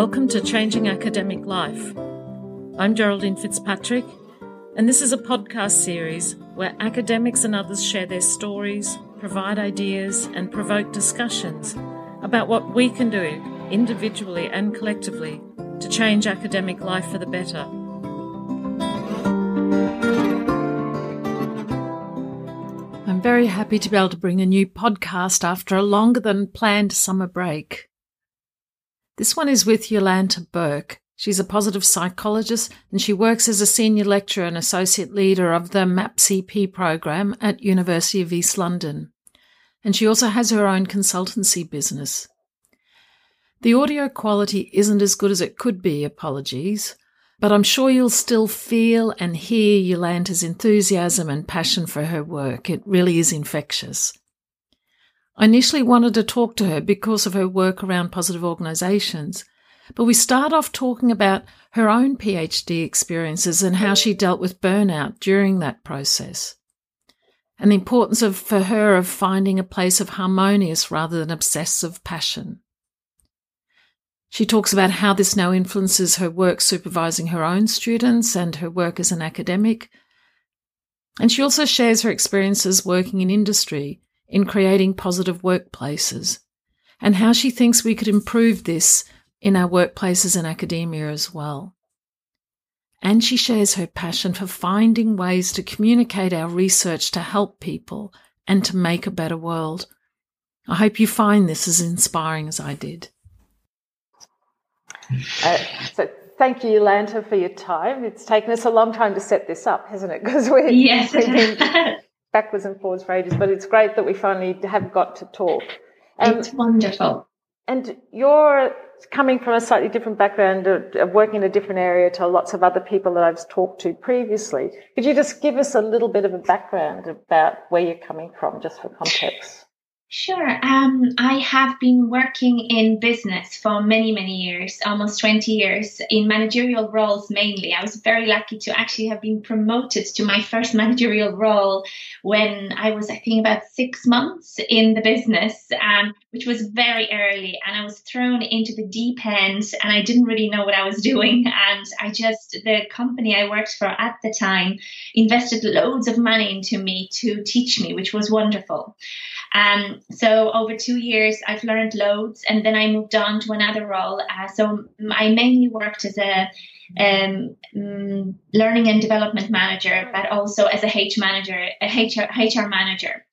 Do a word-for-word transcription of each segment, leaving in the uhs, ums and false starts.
Welcome to Changing Academic Life. I'm Geraldine Fitzpatrick, and this is a podcast series where academics and others share their stories, provide ideas, and provoke discussions about what we can do individually and collectively to change academic life for the better. I'm very happy to be able to bring a new podcast after a longer than planned summer break. This one is with Yolanta Burke. She's a positive psychologist and she works as a senior lecturer and associate leader of the M A P C P program at University of East London. And she also has her own consultancy business. The audio quality isn't as good as it could be, apologies, but I'm sure you'll still feel and hear Yolanta's enthusiasm and passion for her work. It really is infectious. I initially wanted to talk to her because of her work around positive organisations, but we start off talking about her own PhD experiences and how she dealt with burnout during that process, and the importance of, for her of finding a place of harmonious rather than obsessive passion. She talks about how this now influences her work supervising her own students and her work as an academic. And she also shares her experiences working in industry, in creating positive workplaces, and how she thinks we could improve this in our workplaces and academia as well. And she shares her passion for finding ways to communicate our research to help people and to make a better world. I hope you find this as inspiring as I did. Uh, so thank you, Yolanta, for your time. It's taken us a long time to set this up, hasn't it? Because we're yes. thinking backwards and forwards for ages, but it's great that we finally have got to talk. Um, it's wonderful. And you're coming from a slightly different background of, of working in a different area to lots of other people that I've talked to previously. Could you just give us a little bit of a background about where you're coming from, just for context? Sure. Um, I have been working in business for many, many years, almost twenty years, in managerial roles mainly. I was very lucky to actually have been promoted to my first managerial role when I was, I think, about six months in the business, um, which was very early. And I was thrown into the deep end and I didn't really know what I was doing. And I just, the company I worked for at the time invested loads of money into me to teach me, which was wonderful. Um, So over two years, I've learned loads, and then I moved on to another role. Uh, so I mainly worked as a um, learning and development manager, but also as a H manager, a H R, H R manager.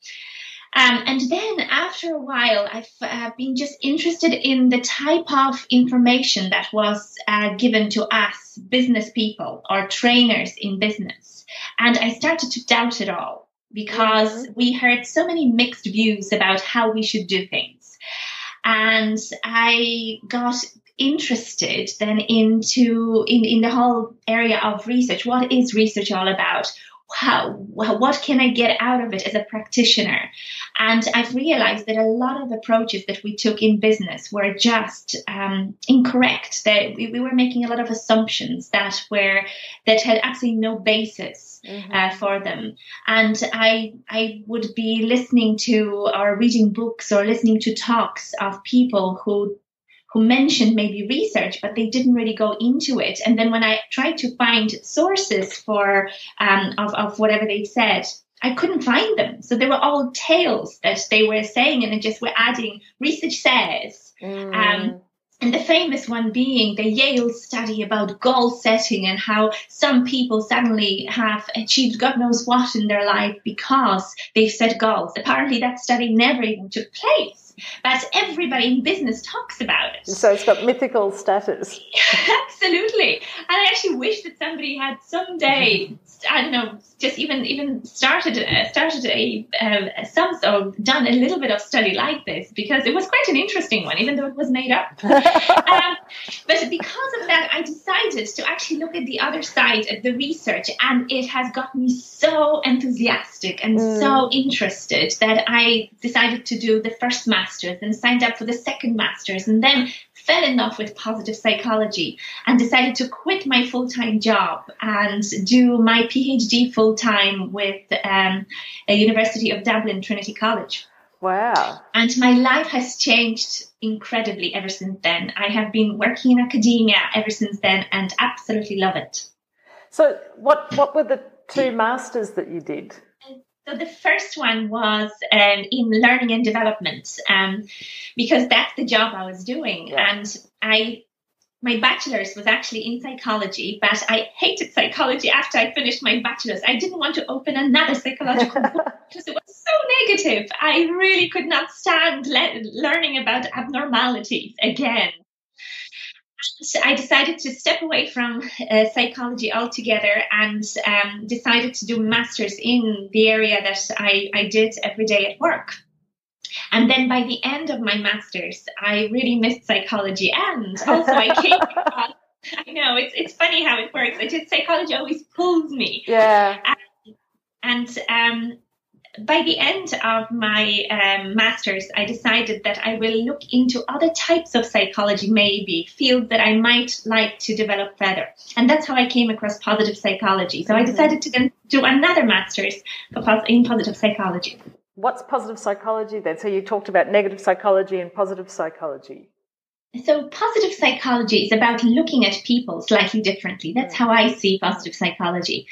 Um, and then after a while, I've uh, been just interested in the type of information that was uh, given to us business people or trainers in business. And I started to doubt it all, because we heard so many mixed views about how we should do things. And I got interested then into in, in the whole area of research. What is research all about? How, what can I get out of it as a practitioner? And I've realized that a lot of approaches that we took in business were just um, incorrect. That we, we were making a lot of assumptions that were that had absolutely no basis mm-hmm. uh, for them. And I I would be listening to or reading books or listening to talks of people who who mentioned maybe research, but they didn't really go into it. And then when I tried to find sources for um, of, of whatever they said, I couldn't find them. So they were all tales that they were saying, and they just were adding, research says. Mm. Um, and the famous one being the Yale study about goal setting and how some people suddenly have achieved God knows what in their life because they've set goals. Apparently that study never even took place, but everybody in business talks about it. So it's got mythical status. Absolutely. And I actually wish that somebody had someday, I don't know, just even even started uh, started a uh, some sort of, done a little bit of study like this, because it was quite an interesting one, even though it was made up. um, but because of that, I decided to actually look at the other side of the research, and it has got me so enthusiastic and mm. so interested that I decided to do the first master's and signed up for the second master's, and then fell in love with positive psychology and decided to quit my full-time job and do my PhD full-time with um, the University of Dublin Trinity College. Wow. And my life has changed incredibly ever since then. I have been working in academia ever since then and absolutely love it. So what, what were the two masters that you did? So the first one was um, in learning and development, um, because that's the job I was doing. Yeah. And I, my bachelor's was actually in psychology, but I hated psychology after I finished my bachelor's. I didn't want to open another psychological book because it was so negative. I really could not stand le- learning about abnormalities again. So I decided to step away from uh, psychology altogether and um, decided to do master's in the area that I, I did every day at work. And then by the end of my master's, I really missed psychology. And also I came across, I know, it's it's funny how it works. I just, psychology always pulls me. Yeah. And, and um by the end of my um, master's, I decided that I will look into other types of psychology, maybe fields that I might like to develop further. And that's how I came across positive psychology. So I decided to then do another master's in positive psychology. What's positive psychology then? So you talked about negative psychology and positive psychology. So positive psychology is about looking at people slightly differently. That's how I see positive psychology.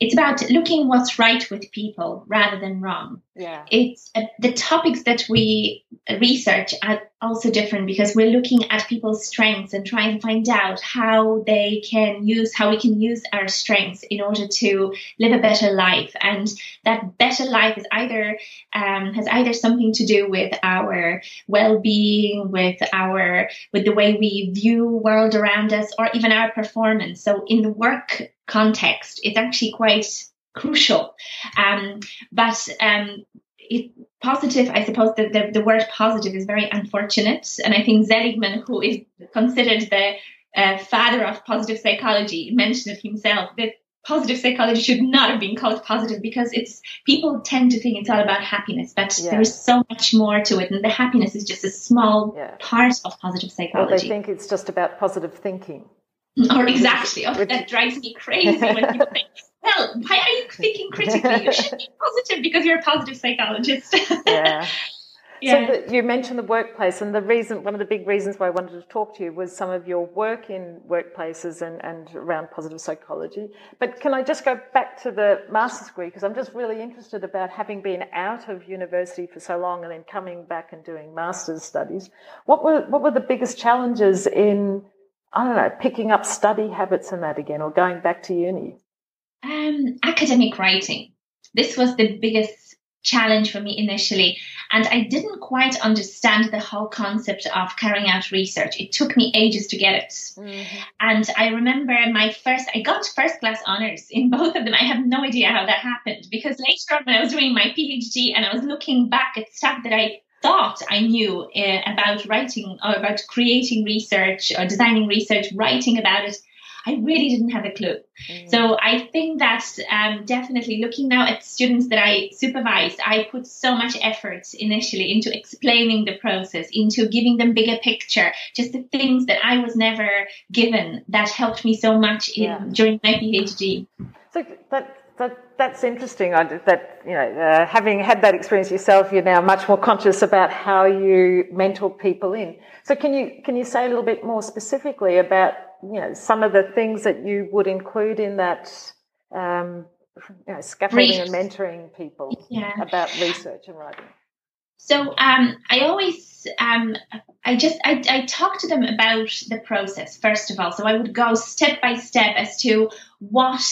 It's about looking what's right with people rather than wrong. Yeah. It's uh, the topics that we research are also different because we're looking at people's strengths and trying to find out how they can use, how we can use our strengths in order to live a better life. And that better life is either um, has either something to do with our well-being, with our with the way we view the world around us, or even our performance. So in the work context, it's actually quite crucial. Um, but um, it, positive, I suppose the, the, the word positive is very unfortunate. And I think Seligman, who is considered the uh, father of positive psychology, mentioned it himself that positive psychology should not have been called positive because it's people tend to think it's all about happiness, but yeah. There is so much more to it. And the happiness is just a small yeah. part of positive psychology. Well, they think it's just about positive thinking. Or exactly. Oh, that drives me crazy when people think, well, why are you thinking critically? You should be positive because you're a positive psychologist. Yeah. yeah. So the, you mentioned the workplace, and the reason, one of the big reasons why I wanted to talk to you was some of your work in workplaces and, and around positive psychology. But can I just go back to the master's degree, because I'm just really interested about having been out of university for so long and then coming back and doing master's studies. What were what were the biggest challenges in, I don't know, picking up study habits and that again, or going back to uni? Um, academic writing. This was the biggest challenge for me initially. And I didn't quite understand the whole concept of carrying out research. It took me ages to get it. Mm-hmm. And I remember my first, I got first class honours in both of them. I have no idea how that happened, because later on when I was doing my PhD and I was looking back at stuff that I thought I knew uh, about writing or about creating research or designing research, writing about it, I really didn't have a clue. Mm. So I think that um, definitely looking now at students that I supervised, I put so much effort initially into explaining the process, into giving them bigger picture, just the things that I was never given that helped me so much in, yeah. during my PhD. So that That, that's interesting. I, that you know, uh, having had that experience yourself, you're now much more conscious about how you mentor people in. So, can you can you say a little bit more specifically about you know some of the things that you would include in that um, you know, scaffolding and mentoring people yeah. about research and writing? So um, I always, um, I just, I, I talk to them about the process first of all. So I would go step by step as to what.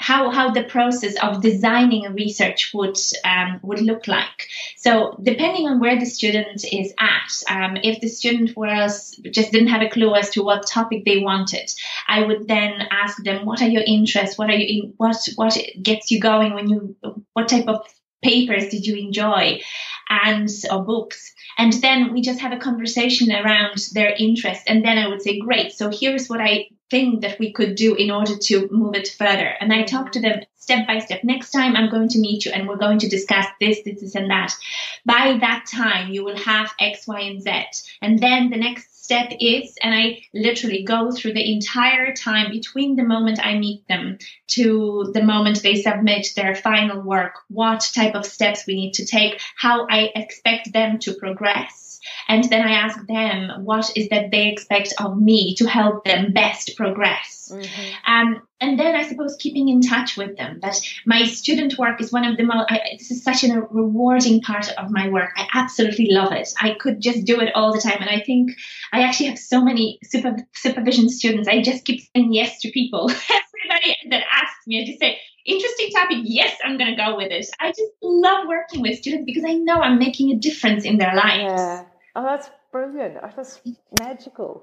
How how the process of designing a research would um, would look like. So depending on where the student is at, um, if the student was just didn't have a clue as to what topic they wanted, I would then ask them, what are your interests? What are you what what gets you going when you? What type of papers did you enjoy, and or books? And then we just have a conversation around their interests. And then I would say, great. So here's what I thing that we could do in order to move it further. And I talk to them step by step. Next time I'm going to meet you and we're going to discuss this, this, this and that. By that time, you will have X, Y and Z. And then the next step is, and I literally go through the entire time between the moment I meet them to the moment they submit their final work, what type of steps we need to take, how I expect them to progress. And then I ask them what is that they expect of me to help them best progress. Mm-hmm. Um, and then I suppose keeping in touch with them. But my student work is one of the most, I, this is such a rewarding part of my work. I absolutely love it. I could just do it all the time. And I think I actually have so many super, supervision students. I just keep saying yes to people. Everybody that asks me, I just say, interesting topic. Yes, I'm going to go with it. I just love working with students because I know I'm making a difference in their lives. Yeah. Oh, that's brilliant. That's magical.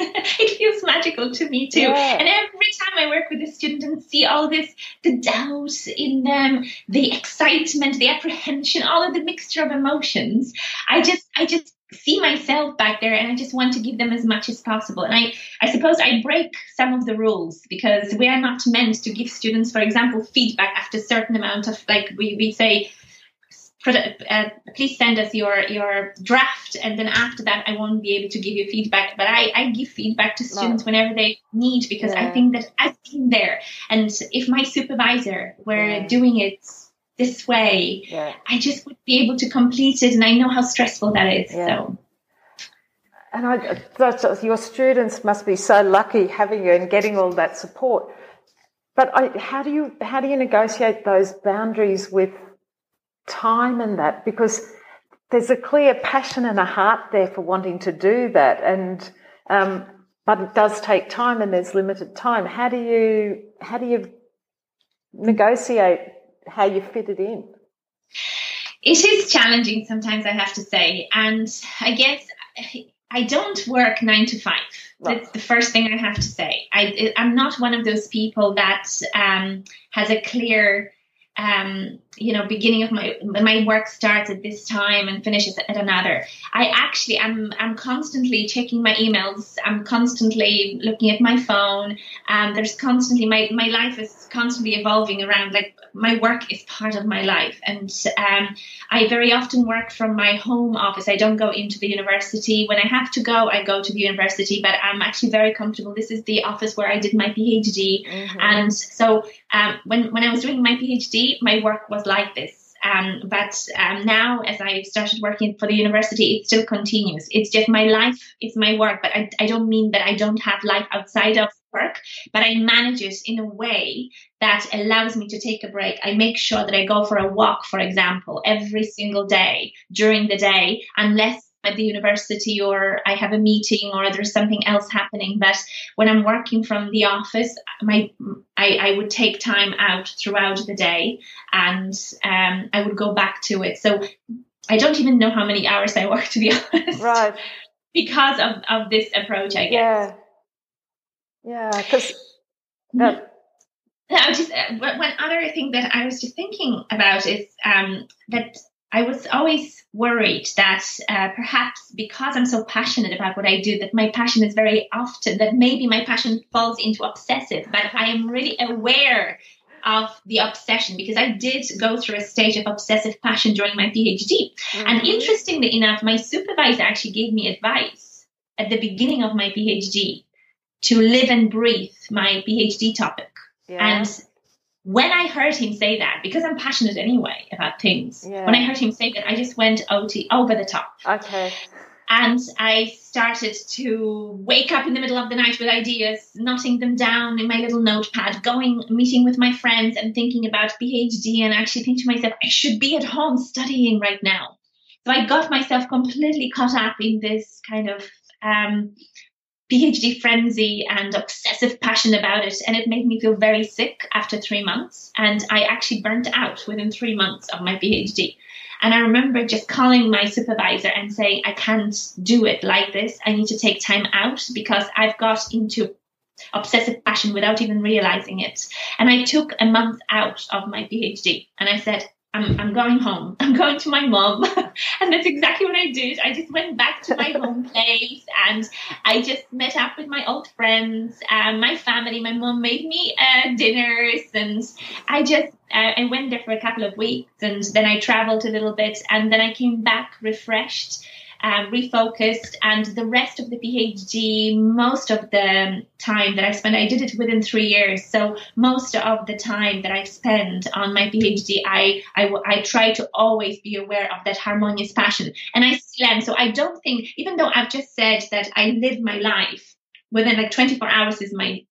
It feels magical to me too. Yeah. And every time I work with a student and see all this, the doubts in them, the excitement, the apprehension, all of the mixture of emotions, I just, I just see myself back there, and I just want to give them as much as possible. And I, I suppose I break some of the rules, because we are not meant to give students, for example, feedback after a certain amount of, like we, we say, Uh, please send us your, your draft, and then after that I won't be able to give you feedback. But I, I give feedback to students no. whenever they need, because yeah. I think that I've been there, and if my supervisor were yeah. doing it this way, yeah. I just would be able to complete it, and I know how stressful that is. Yeah. So, and I, that's, your students must be so lucky having you and getting all that support. But I, how do you how do you negotiate those boundaries with time and that, because there's a clear passion and a heart there for wanting to do that, and um but it does take time, and there's limited time. How do you how do you negotiate how you fit it in? It is challenging sometimes, I have to say, and I guess I don't work nine to five. Right. That's the first thing I have to say. I I'm not one of those people that um has a clear um you know beginning of my my work starts at this time and finishes at another. I actually I'm I'm constantly checking my emails. I'm constantly looking at my phone. Um there's constantly my my life is constantly evolving around, like, my work is part of my life, and um I very often work from my home office. I don't go into the university. When I have to go, I go to the university, but I'm actually very comfortable. This is the office where I did my PhD. Mm-hmm. And so um when when I was doing my PhD, my work was like this, um but um now as I've started working for the university, it still continues. It's just my life is my work, but I, I don't mean that I don't have life outside of work, but I manage it in a way that allows me to take a break. I make sure that I go for a walk, for example, every single day during the day, unless at the university or I have a meeting or there's something else happening. But when I'm working from the office, my I, I would take time out throughout the day, and um, I would go back to it. So I don't even know how many hours I work, to be honest, right? Because of, of this approach, I guess. Yeah, yeah. Because that. I was just uh, one other thing that I was just thinking about is um, that. I was always worried that uh, perhaps because I'm so passionate about what I do, that my passion is very often, that maybe my passion falls into obsessive, but I am really aware of the obsession, because I did go through a stage of obsessive passion during my PhD. Mm-hmm. And interestingly enough, my supervisor actually gave me advice at the beginning of my PhD to live and breathe my PhD topic. Yeah. And when I heard him say that, because I'm passionate anyway about things, yeah. when I heard him say that, I just went O T, over the top. Okay. And I started to wake up in the middle of the night with ideas, notting them down in my little notepad, going, meeting with my friends and thinking about PhD, and actually think to myself, I should be at home studying right now. So I got myself completely caught up in this kind of um, PhD frenzy and obsessive passion about it, and it made me feel very sick after three months, and I actually burnt out within three months of my PhD. And I remember just calling my supervisor and saying, I can't do it like this. I need to take time out because I've got into obsessive passion without even realizing it. And I took a month out of my PhD, and I said, I'm, I'm going home. I'm going to my mom. And that's exactly what I did. I just went back to my home place, and I just met up with my old friends, um, my family. My mom made me uh, dinners, and I just uh, I went there for a couple of weeks, and then I traveled a little bit, and then I came back refreshed. um, refocused, and the rest of the PhD, most of the time that I spent, I did it within three years. So most of the time that I spend on my PhD, I, I, I try to always be aware of that harmonious passion. And I still am. So I don't think, even though I've just said that I live my life within like twenty-four hours is my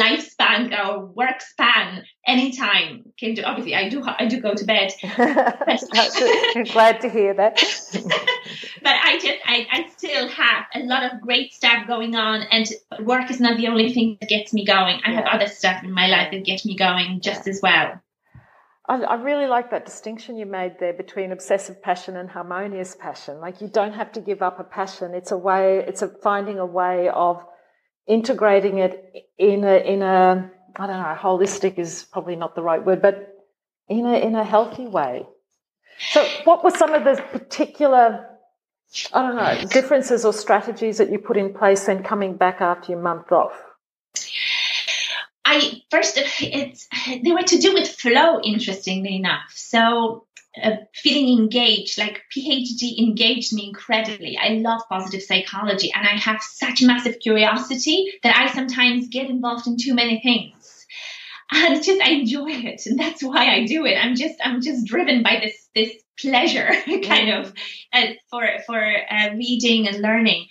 lifespan or work span, anytime can do. Obviously, I do. I do go to bed. I'm glad to hear that. But I just, I, I still have a lot of great stuff going on, and work is not the only thing that gets me going. I yeah. have other stuff in my life that gets me going just as well. I, I really like that distinction you made there between obsessive passion and harmonious passion. Like, you don't have to give up a passion. It's a way. It's a finding a way of integrating it in a in a I don't know, holistic is probably not the right word, but in a in a healthy way. So what were some of the particular I don't know differences or strategies that you put in place then coming back after you month off? I first it's they were to do with flow, interestingly enough. So Uh, feeling engaged, like PhD engaged me incredibly. I love positive psychology, and I have such massive curiosity that I sometimes get involved in too many things. And just I enjoy it, and that's why I do it. I'm just I'm just driven by this this pleasure, kind yeah. of, uh, for for uh, reading and learning.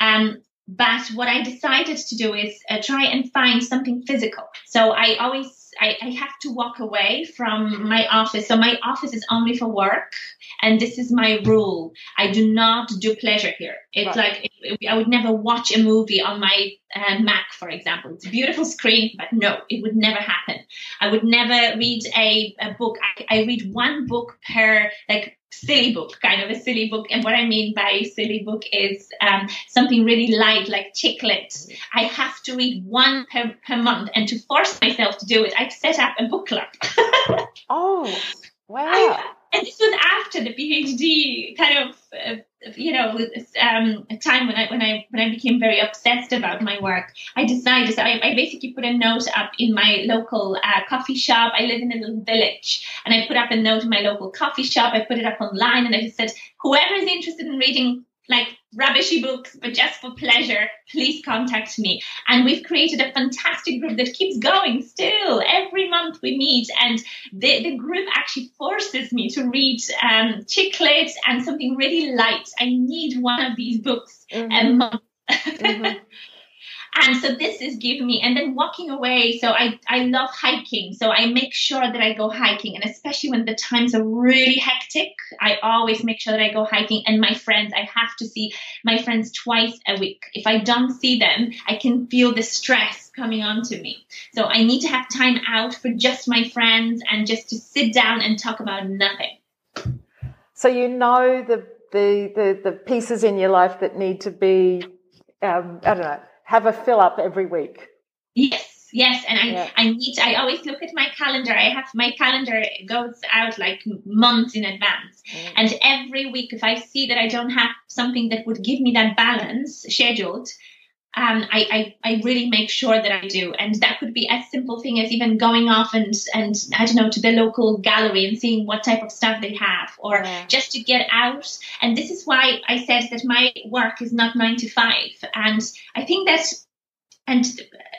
Um, but what I decided to do is uh, try and find something physical. So I always. I, I have to walk away from my office. So my office is only for work, and this is my rule. I do not do pleasure here. It's right. like it, it, I would never watch a movie on my uh, Mac, for example. It's a beautiful screen, but no, it would never happen. I would never read a, a book. I, I read one book per, like, silly book, kind of a silly book. And what I mean by silly book is um, something really light, like chiclets. I have to read one per, per month, and to force myself to do it, I've set up a book club. Oh, wow. I, and this was after the PhD kind of, uh, you know, um, a time when I when I when I became very obsessed about my work. I decided, so I, I basically put a note up in my local uh, coffee shop. I live in a little village, and I put up a note in my local coffee shop. I put it up online, and I just said, whoever is interested in reading like rubbishy books, but just for pleasure, please contact me. And we've created a fantastic group that keeps going still. Every month we meet, and the, the group actually forces me to read um, chiclets and something really light. I need one of these books mm-hmm. a month. Mm-hmm. And so this is giving me, and then walking away. So I, I love hiking. So I make sure that I go hiking. And especially when the times are really hectic, I always make sure that I go hiking. And my friends, I have to see my friends twice a week. If I don't see them, I can feel the stress coming onto me. So I need to have time out for just my friends and just to sit down and talk about nothing. So you know the, the, the, the pieces in your life that need to be, um, I don't know, have a fill up every week. Yes, yes, and I, yeah. I need. To, I always look at my calendar. I have my calendar goes out like months in advance, mm. and every week, if I see that I don't have something that would give me that balance scheduled, um, I, I, I really make sure that I do, and that could be as simple thing as even going off and and I don't know to the local gallery and seeing what type of stuff they have, or yeah. just to get out. And this is why I said that my work is not nine to five, and I think that, and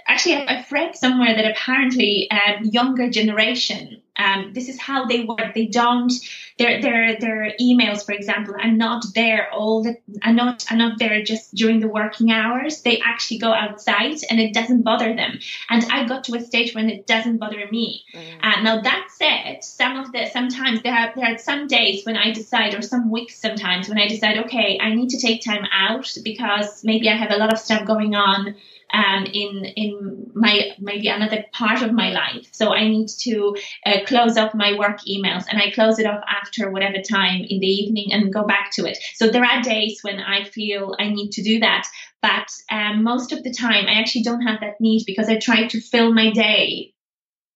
actually I've read somewhere that apparently um, younger generation, um, this is how they work. They don't, their their their emails, for example, are not there all the, are not are not there just during the working hours. They actually go outside, and it doesn't bother them. And I got to a stage when it doesn't bother me. Mm. Uh, now that said, some of the sometimes there are there are some days when I decide, or some weeks sometimes when I decide, okay, I need to take time out because maybe I have a lot of stuff going on. Um, in in my maybe another part of my life, so I need to uh, close off my work emails, and I close it off after whatever time in the evening and go back to it. So there are days when I feel I need to do that, but um, most of the time I actually don't have that need because I try to fill my day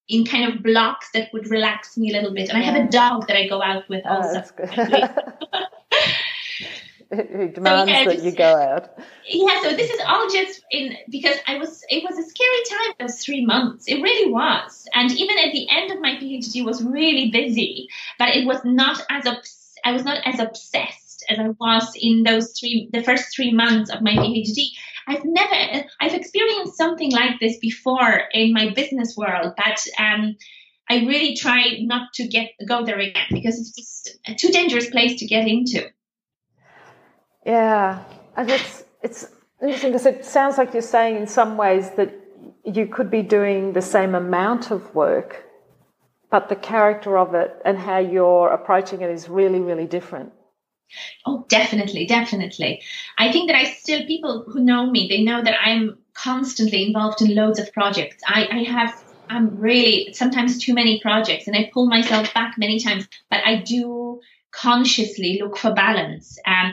in kind of blocks that would relax me a little bit. And yeah. I have a dog that I go out with oh, also. Who demands so, yeah, that just, you go out. Yeah, so this is all just in because I was. It was a scary time. Those three months, it really was. And even at the end of my PhD, was really busy, but it was not as obs- I was not as obsessed as I was in those three, the first three months of my PhD. I've never, I've experienced something like this before in my business world, but um, I really try not to get go there again because it's just a too dangerous place to get into. Yeah, and it's it's interesting because it sounds like you're saying in some ways that you could be doing the same amount of work, but the character of it and how you're approaching it is really, really different. Oh, definitely, definitely. I think that I still, people who know me, they know that I'm constantly involved in loads of projects. I, I have, I'm really, sometimes too many projects, and I pull myself back many times, but I do consciously look for balance. Um,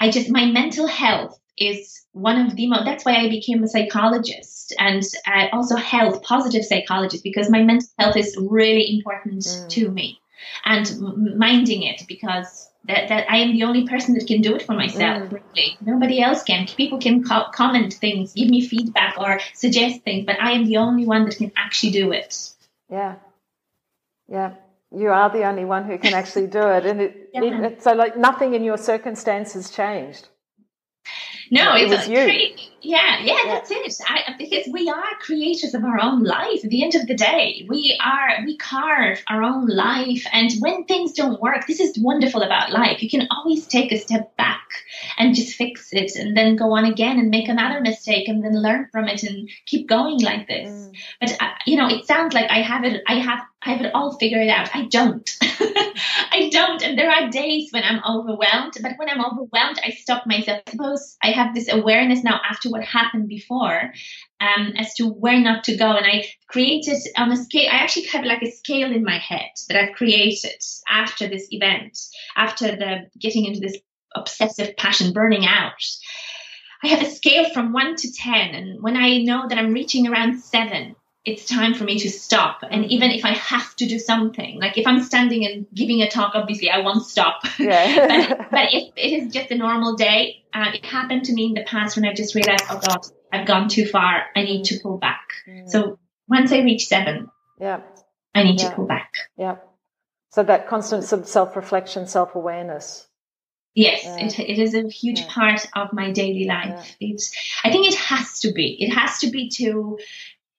I just, my mental health is one of the most, that's why I became a psychologist and uh, also health, positive psychologist, because my mental health is really important mm. to me, and m- minding it because that, that I am the only person that can do it for myself. Mm. Really. Nobody else can. People can co- comment things, give me feedback or suggest things, but I am the only one that can actually do it. Yeah. Yeah. You are the only one who can actually do it. And it, yeah. it, it so like nothing in your circumstances changed. No, it it's you. Crazy. Yeah, yeah, yeah, that's it. I, because we are creators of our own life. At the end of the day, we are we carve our own life. And when things don't work, this is wonderful about life. You can always take a step back and just fix it, and then go on again and make another mistake, and then learn from it and keep going like this. Mm. But uh, you know, it sounds like I have it. I have I have it all figured out. I don't. I don't. And there are days when I'm overwhelmed. But when I'm overwhelmed, I stop myself. I suppose I have this awareness now after what happened before um, as to where not to go. And I created on a scale, I actually have like a scale in my head that I've created after this event, after the getting into this obsessive passion, burning out. I have a scale from one to ten. And when I know that I'm reaching around seven, it's time for me to stop. And even if I have to do something, like if I'm standing and giving a talk, obviously I won't stop. Yeah. but, but if it is just a normal day, uh, it happened to me in the past when I just realized, oh God, I've gone too far. I need to pull back. Mm. So once I reach seven, yeah, I need yeah. to pull back. Yeah. So that constant self-reflection, self-awareness. Yes, yeah. it, it is a huge yeah. part of my daily life. Yeah. It, I think it has to be. It has to be to...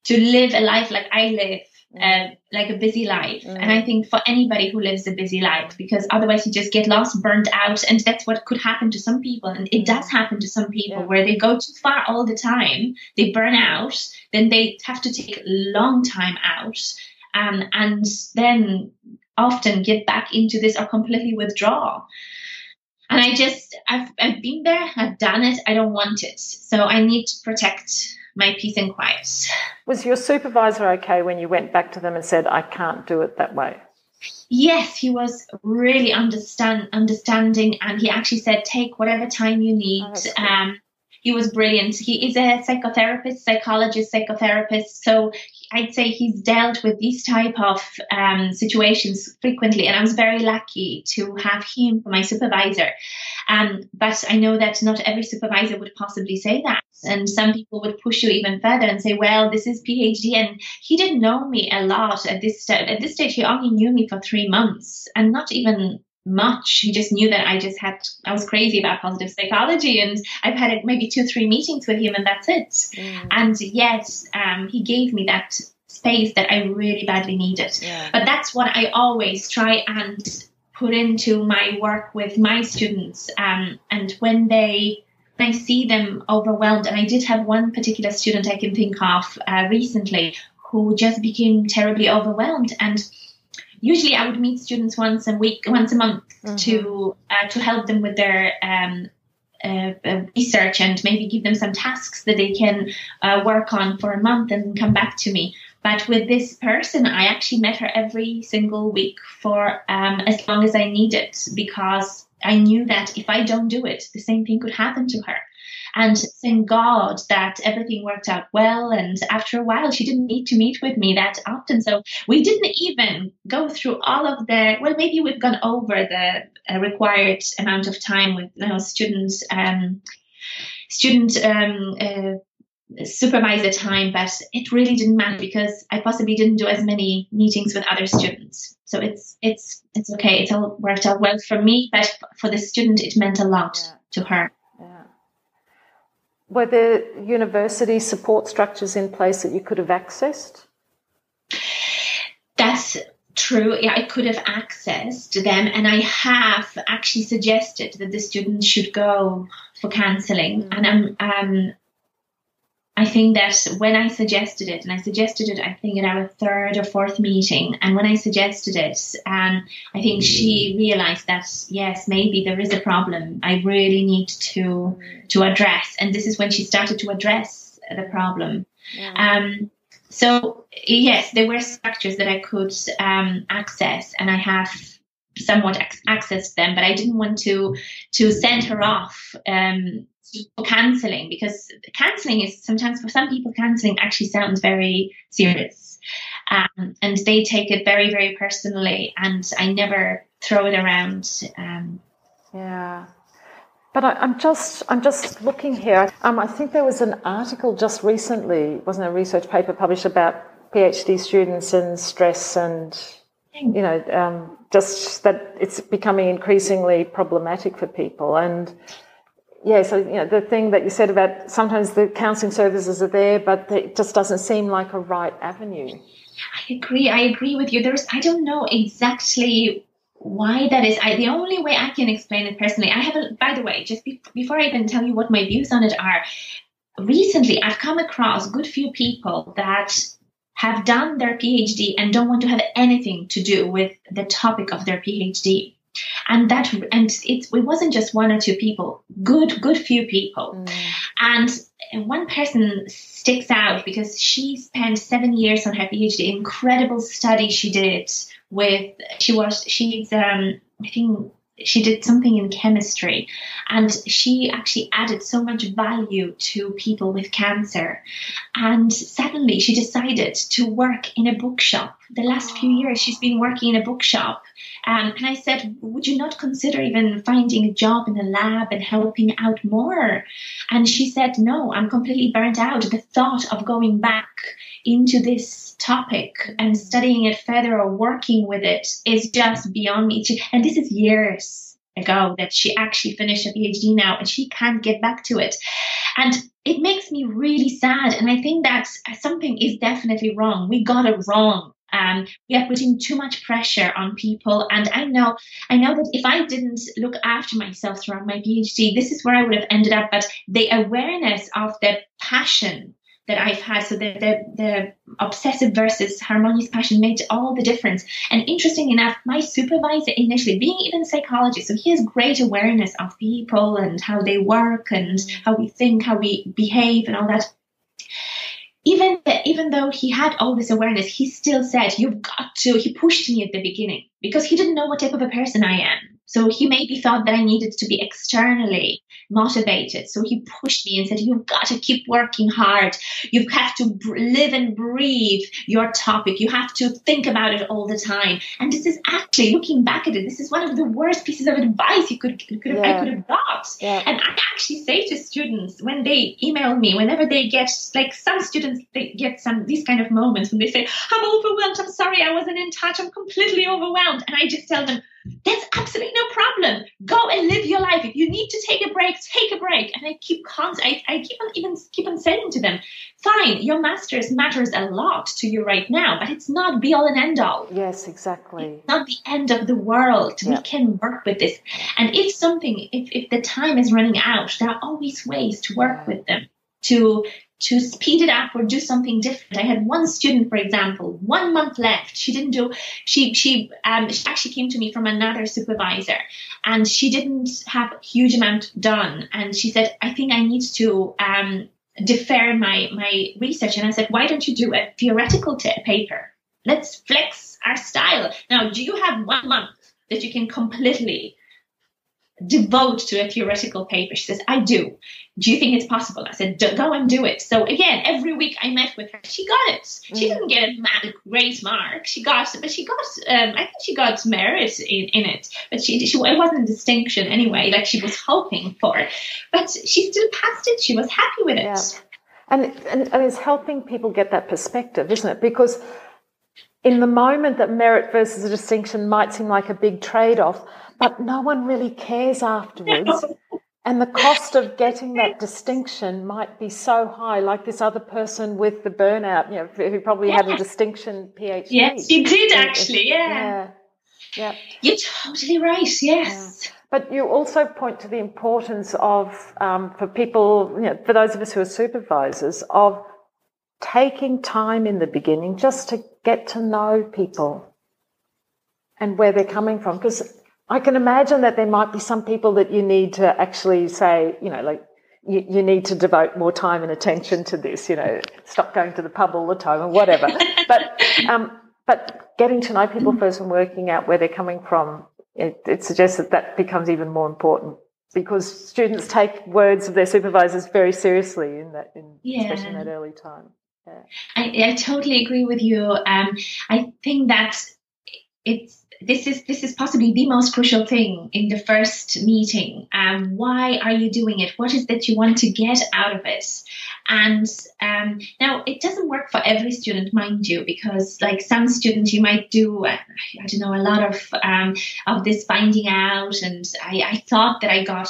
to live a life like I live, uh, like a busy life. Mm. And I think for anybody who lives a busy life, because otherwise you just get lost, burnt out. And that's what could happen to some people. And it does happen to some people yeah. where they go too far all the time. They burn out. Then they have to take a long time out. Um, and then often get back into this or completely withdraw. And I just, I've, I've been there. I've done it. I don't want it. So I need to protect my peace and quiet. Was your supervisor okay when you went back to them and said, I can't do it that way? Yes, he was really understand understanding, and he actually said, take whatever time you need. Oh, that's cool. Um, he was brilliant. He is a psychotherapist, psychologist, psychotherapist. So I'd say he's dealt with these type of um, situations frequently, and I was very lucky to have him for my supervisor. Um, but I know that not every supervisor would possibly say that. And some people would push you even further and say, well, this is PhD. And he didn't know me a lot at this stage. At this stage, he only knew me for three months and not even much. He just knew that I just had, I was crazy about positive psychology, and I've had maybe two, three meetings with him, and that's it. Mm. And yet um, he gave me that space that I really badly needed. Yeah. But that's what I always try and put into my work with my students. Um, and when they I see them overwhelmed, and I did have one particular student I can think of uh, recently who just became terribly overwhelmed. And usually, I would meet students once a week, once a month, mm-hmm. to uh, to help them with their um, uh, research and maybe give them some tasks that they can uh, work on for a month and come back to me. But with this person, I actually met her every single week for um, as long as I needed, because I knew that if I don't do it, the same thing could happen to her. And thank God that everything worked out well. And after a while, she didn't need to meet with me that often. So we didn't even go through all of the, well, maybe we've gone over the uh, required amount of time with you know, students, um, student um, uh, supervise the time, but it really didn't matter because I possibly didn't do as many meetings with other students. So it's it's it's okay. It all worked out well for me, but for the student, it meant a lot yeah. to her. Yeah. Were there university support structures in place that you could have accessed? That's true. Yeah, I could have accessed them, and I have actually suggested that the student should go for counselling. Mm-hmm. And I'm um. I think that when I suggested it, and I suggested it, I think, in our third or fourth meeting, and when I suggested it, um, I think she realized that, yes, maybe there is a problem I really need to to address. And this is when she started to address the problem. Yeah. Um, so, yes, there were structures that I could um, access, and I have somewhat accessed them, but I didn't want to, to send her off um for cancelling, because cancelling is sometimes, for some people, cancelling actually sounds very serious, um, and they take it very, very personally, and I never throw it around. Um. Yeah, but I, I'm just I'm just looking here. Um, I think there was an article just recently, wasn't a research paper published about PhD students and stress, and you know, um, just that it's becoming increasingly problematic for people. And yeah, so, you know, the thing that you said about sometimes the counselling services are there, but it just doesn't seem like a right avenue. I agree. I agree with you. There's, I don't know exactly why that is. I, the only way I can explain it personally, I have, a, by the way, just be, before I even tell you what my views on it are, recently I've come across a good few people that have done their PhD and don't want to have anything to do with the topic of their PhD. And that, and it, it wasn't just one or two people, good, good few people. Mm. And one person sticks out because she spent seven years on her PhD, incredible study she did with, she was, she's, um, I think she did something in chemistry, and she actually added so much value to people with cancer. And suddenly she decided to work in a bookshop. The last few years she's been working in a bookshop. Um, and I said, would you not consider even finding a job in a lab and helping out more? And she said, no, I'm completely burnt out. The thought of going back into this topic and studying it further or working with it is just beyond me. And this is years ago that she actually finished her PhD now, and she can't get back to it. And it makes me really sad. And I think that something is definitely wrong. We got it wrong. Um, we are putting too much pressure on people, and I know, I know that if I didn't look after myself throughout my PhD, this is where I would have ended up. But the awareness of the passion that I've had, so the the, the obsessive versus harmonious passion, made all the difference. And interesting enough, my supervisor initially, being even a psychologist, so he has great awareness of people and how they work and how we think, how we behave, and all that. Even, even though he had all this awareness, he still said, you've got to, he pushed me at the beginning because he didn't know what type of a person I am. So he maybe thought that I needed to be externally motivated. So he pushed me and said, you've got to keep working hard. You have to live and breathe your topic. You have to think about it all the time. And this is actually, looking back at it, this is one of the worst pieces of advice you could, could have, yeah. I could have got. Yeah. And I actually say to students when they email me, whenever they get, like some students, they get some, these kind of moments when they say, I'm overwhelmed, I'm sorry, I wasn't in touch, I'm completely overwhelmed. And I just tell them, that's absolutely no problem. Go and live your life. If you need to take a break, take a break. And I keep const- I, I keep on even keep on saying to them, fine, your master's matters a lot to you right now, but it's not be all and end all. Yes, exactly. It's not the end of the world. Yeah. We can work with this. And if something, if, if the time is running out, there are always ways to work with them, to to speed it up or do something different. I had one student, for example, one month left. She didn't do, she, she, um, she actually came to me from another supervisor, and she didn't have a huge amount done. And she said, I think I need to um, defer my, my research. And I said, why don't you do a theoretical t- paper? Let's flex our style. Now, do you have one month that you can completely devote to a theoretical paper? She says, I do. Do you think it's possible? I said, go and do it. So again, every week I met with her. She got it. She mm. didn't get a great mark. She got, but she got, um, I think she got merit in, in it. But she, she, it wasn't a distinction anyway, like she was hoping for. But she still passed it. She was happy with it. Yeah. And, and, and it's helping people get that perspective, isn't it? Because in the moment that merit versus a distinction might seem like a big trade-off, but no one really cares afterwards. And the cost of getting that distinction might be so high, like this other person with the burnout, you know, who probably yeah. had a distinction PhD. Yes, you did actually, yeah. yeah. yeah. You're totally right, yes. Yeah. But you also point to the importance of, um, for people, you know, for those of us who are supervisors, of taking time in the beginning just to get to know people and where they're coming from. Because I can imagine that there might be some people that you need to actually say, you know, like, you, you need to devote more time and attention to this, you know, stop going to the pub all the time or whatever. but um, but getting to know people first and working out where they're coming from, It, it suggests that that becomes even more important, because students take words of their supervisors very seriously in that, in, yeah. especially in that early time. Yeah. I, I totally agree with you. Um, I think that it's this is this is possibly the most crucial thing in the first meeting. Um, why are you doing it? What is that you want to get out of it? And um, now it doesn't work for every student, mind you, because like some students you might do, I don't know, a lot of um, of this finding out. And I, I thought that I got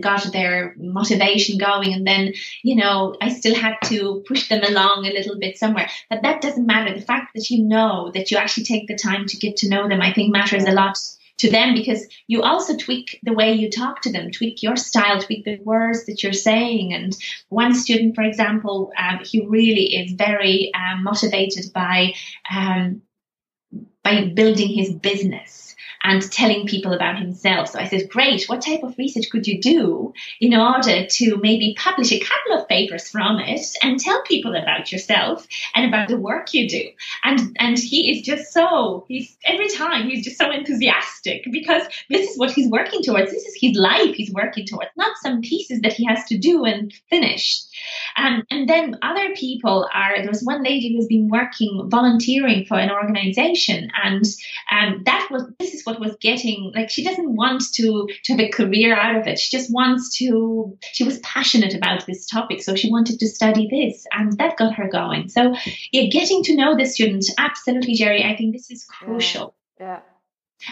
got their motivation going, and then, you know, I still had to push them along a little bit somewhere. But that doesn't matter. The fact that you know, that you actually take the time to get to know them, I think matters a lot to them, because you also tweak the way you talk to them, tweak your style, tweak the words that you're saying. And one student, for example, um, he really is very um, motivated by um, by building his business and telling people about himself. So I said, great, what type of research could you do in order to maybe publish a couple of papers from it and tell people about yourself and about the work you do? And and he is just so, he's every time he's just so enthusiastic, because this is what he's working towards. This is his life he's working towards, not some pieces that he has to do and finish. Um, and then other people are, there was one lady who's been working, volunteering for an organization, and um, that was, this is what was getting, like, she doesn't want to, to have a career out of it. She just wants to, she was passionate about this topic, so she wanted to study this, and that got her going. So yeah, getting to know the student, absolutely, Jerry, I think this is crucial. Yeah. yeah.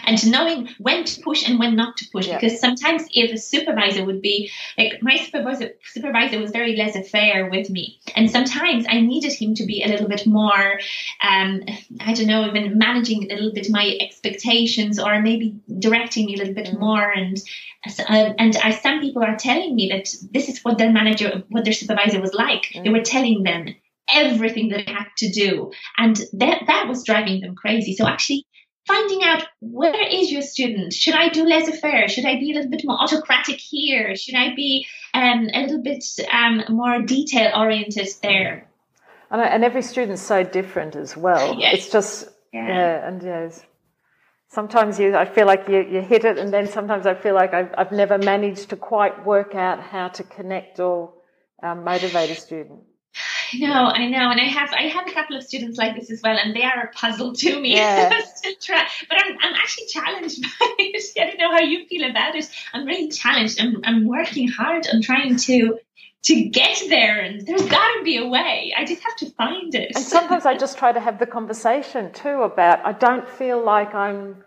And knowing when to push and when not to push, yeah. because sometimes if a supervisor would be, like my supervisor, supervisor was very laissez-faire with me, and sometimes I needed him to be a little bit more, um, I don't know, even managing a little bit my expectations, or maybe directing me a little bit more. And uh, and I, some people are telling me that this is what their manager, what their supervisor was like. Mm. They were telling them everything that they had to do, and that that was driving them crazy. So actually, finding out, where is your student? Should I do laissez-faire? Should I be a little bit more autocratic here? Should I be um, a little bit um, more detail-oriented there? And, and every student's so different as well. Yes. It's just, yeah, yeah and yes. Sometimes you, I feel like you, you hit it, and then sometimes I feel like I've, I've never managed to quite work out how to connect or um, motivate a student. I know, I know, and I have I have a couple of students like this as well, and they are a puzzle to me. Yeah. I'm still try, but I'm I'm actually challenged by it. I don't know how you feel about it. I'm really challenged. I'm I'm working hard. I'm trying to to get there, and there's got to be a way. I just have to find it. And sometimes I just try to have the conversation too about, I don't feel like I'm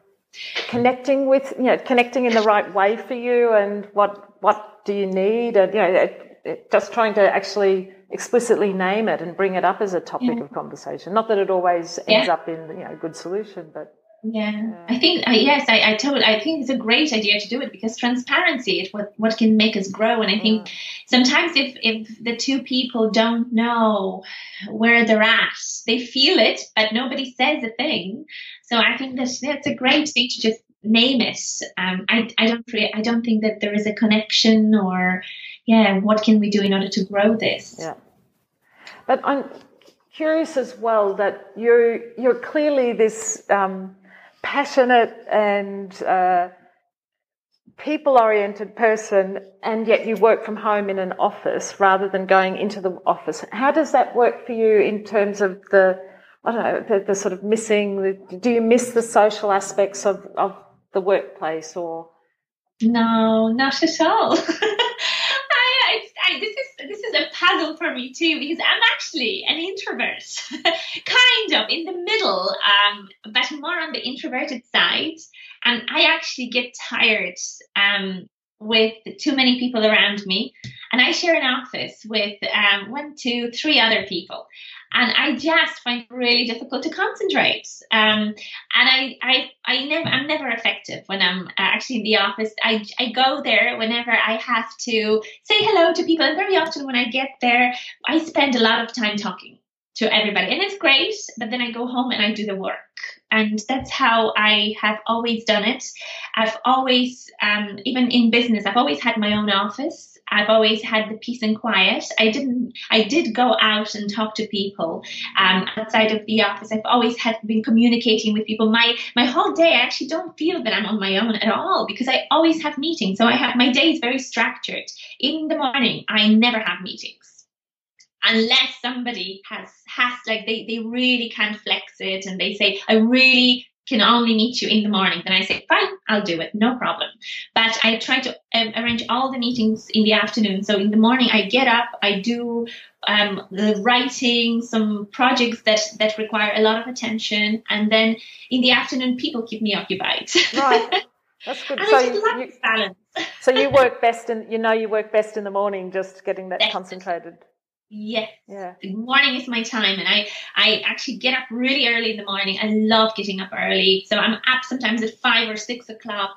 connecting with, you know, connecting in the right way for you, and what what do you need, and you know, it, it, just trying to actually explicitly name it and bring it up as a topic yeah. of conversation. Not that it always ends yeah. up in, you know, a good solution, but yeah, yeah. I think uh, yes, I, I told. I think it's a great idea to do it, because transparency is what, what can make us grow. And I think yeah. sometimes if if the two people don't know where they're at, they feel it, but nobody says a thing. So I think that that's a great thing to just name it. Um, I I don't re- I don't think that there is a connection or. Yeah, what can we do in order to grow this? Yeah, but I'm curious as well that you're you're clearly this um, passionate and uh, people-oriented person, and yet you work from home in an office rather than going into the office. How does that work for you in terms of the I don't know the, the sort of missing? The, do you miss the social aspects of of the workplace or? No, not at all. I, I, this is this is a puzzle for me too, because I'm actually an introvert, kind of in the middle, um, but more on the introverted side. And I actually get tired um, with too many people around me. And I share an office with um, one, two, three other people. And I just find it really difficult to concentrate. Um, and I, I, I never, I'm never effective when I'm actually in the office. I, I go there whenever I have to say hello to people. And very often when I get there, I spend a lot of time talking to everybody. And it's great, but then I go home and I do the work. And that's how I have always done it. I've always, um, even in business, I've always had my own office. I've always had the peace and quiet. I didn't. I did go out and talk to people um, outside of the office. I've always had been communicating with people. My my whole day, I actually don't feel that I'm on my own at all, because I always have meetings. So I have my day is very structured. In the morning, I never have meetings, unless somebody has has like they they really can't flex it and they say, I really can only meet you in the morning. Then I say, fine, I'll do it, no problem. But I try to um, arrange all the meetings in the afternoon. So in the morning, I get up, I do um, the writing, some projects that, that require a lot of attention. And then in the afternoon, people keep me occupied. Right, that's good. So you, you, balance. So you work best, in, you know you work best in the morning, just getting that that's concentrated. It. Yes, yeah. The morning is my time, and I, I actually get up really early in the morning. I love getting up early, so I'm up sometimes at five or six o'clock.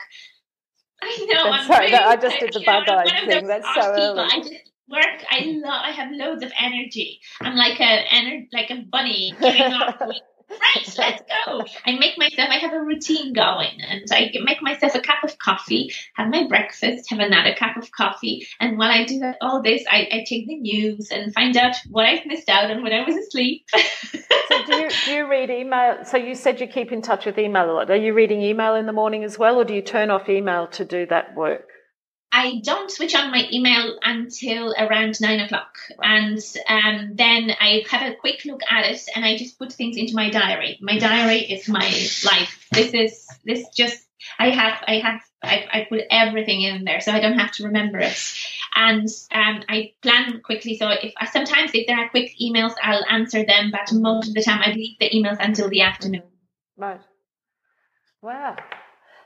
I know that's I'm. So, really, I just did the bad eye thing. That's so early. I just work. I love. I have loads of energy. I'm like a like a bunny getting up. Right, let's go. I make myself, I have a routine going, and I make myself a cup of coffee, have my breakfast, have another cup of coffee. And while I do that, all this, I, I check the news and find out what I've missed out on when I was asleep. So do you, do you read email? So you said you keep in touch with email a lot. Are you reading email in the morning as well, or do you turn off email to do that work? I don't switch on my email until around nine o'clock, and um, then I have a quick look at it, and I just put things into my diary. My diary is my life. This is this just I have I have I, I put everything in there, so I don't have to remember it. And um, I plan quickly. So if sometimes if there are quick emails, I'll answer them, but most of the time I leave the emails until the afternoon. Right. Wow.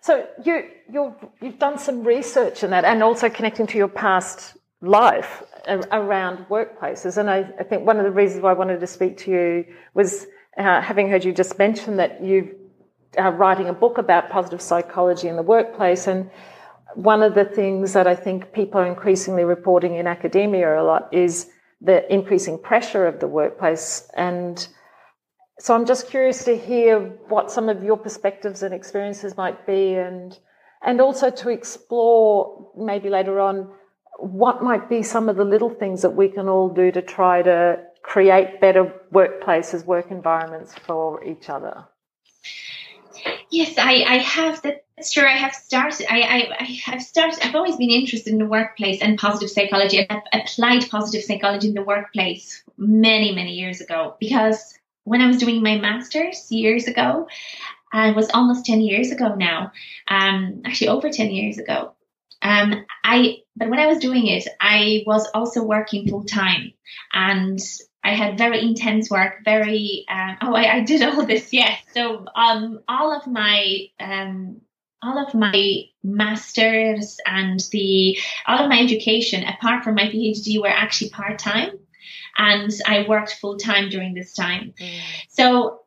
So you, you're, you've done some research in that, and also connecting to your past life around workplaces. And I, I think one of the reasons why I wanted to speak to you was uh, having heard you just mention that you are writing a book about positive psychology in the workplace. And one of the things that I think people are increasingly reporting in academia a lot is the increasing pressure of the workplace. And so I'm just curious to hear what some of your perspectives and experiences might be, and and also to explore maybe later on what might be some of the little things that we can all do to try to create better workplaces, work environments for each other. Yes, I, I have that. That's true. I have started. I, I, I have started. I've always been interested in the workplace and positive psychology, and I've applied positive psychology in the workplace many, many years ago, because when I was doing my master's years ago, uh, it was almost ten years ago now, um, actually over ten years ago. Um, I But when I was doing it, I was also working full time, and I had very intense work, very, um, oh, I, I did all this, yes. So um, all of my, um, all of my master's and the all of my education, apart from my PhD, were actually part time. And I worked full time during this time. Mm. So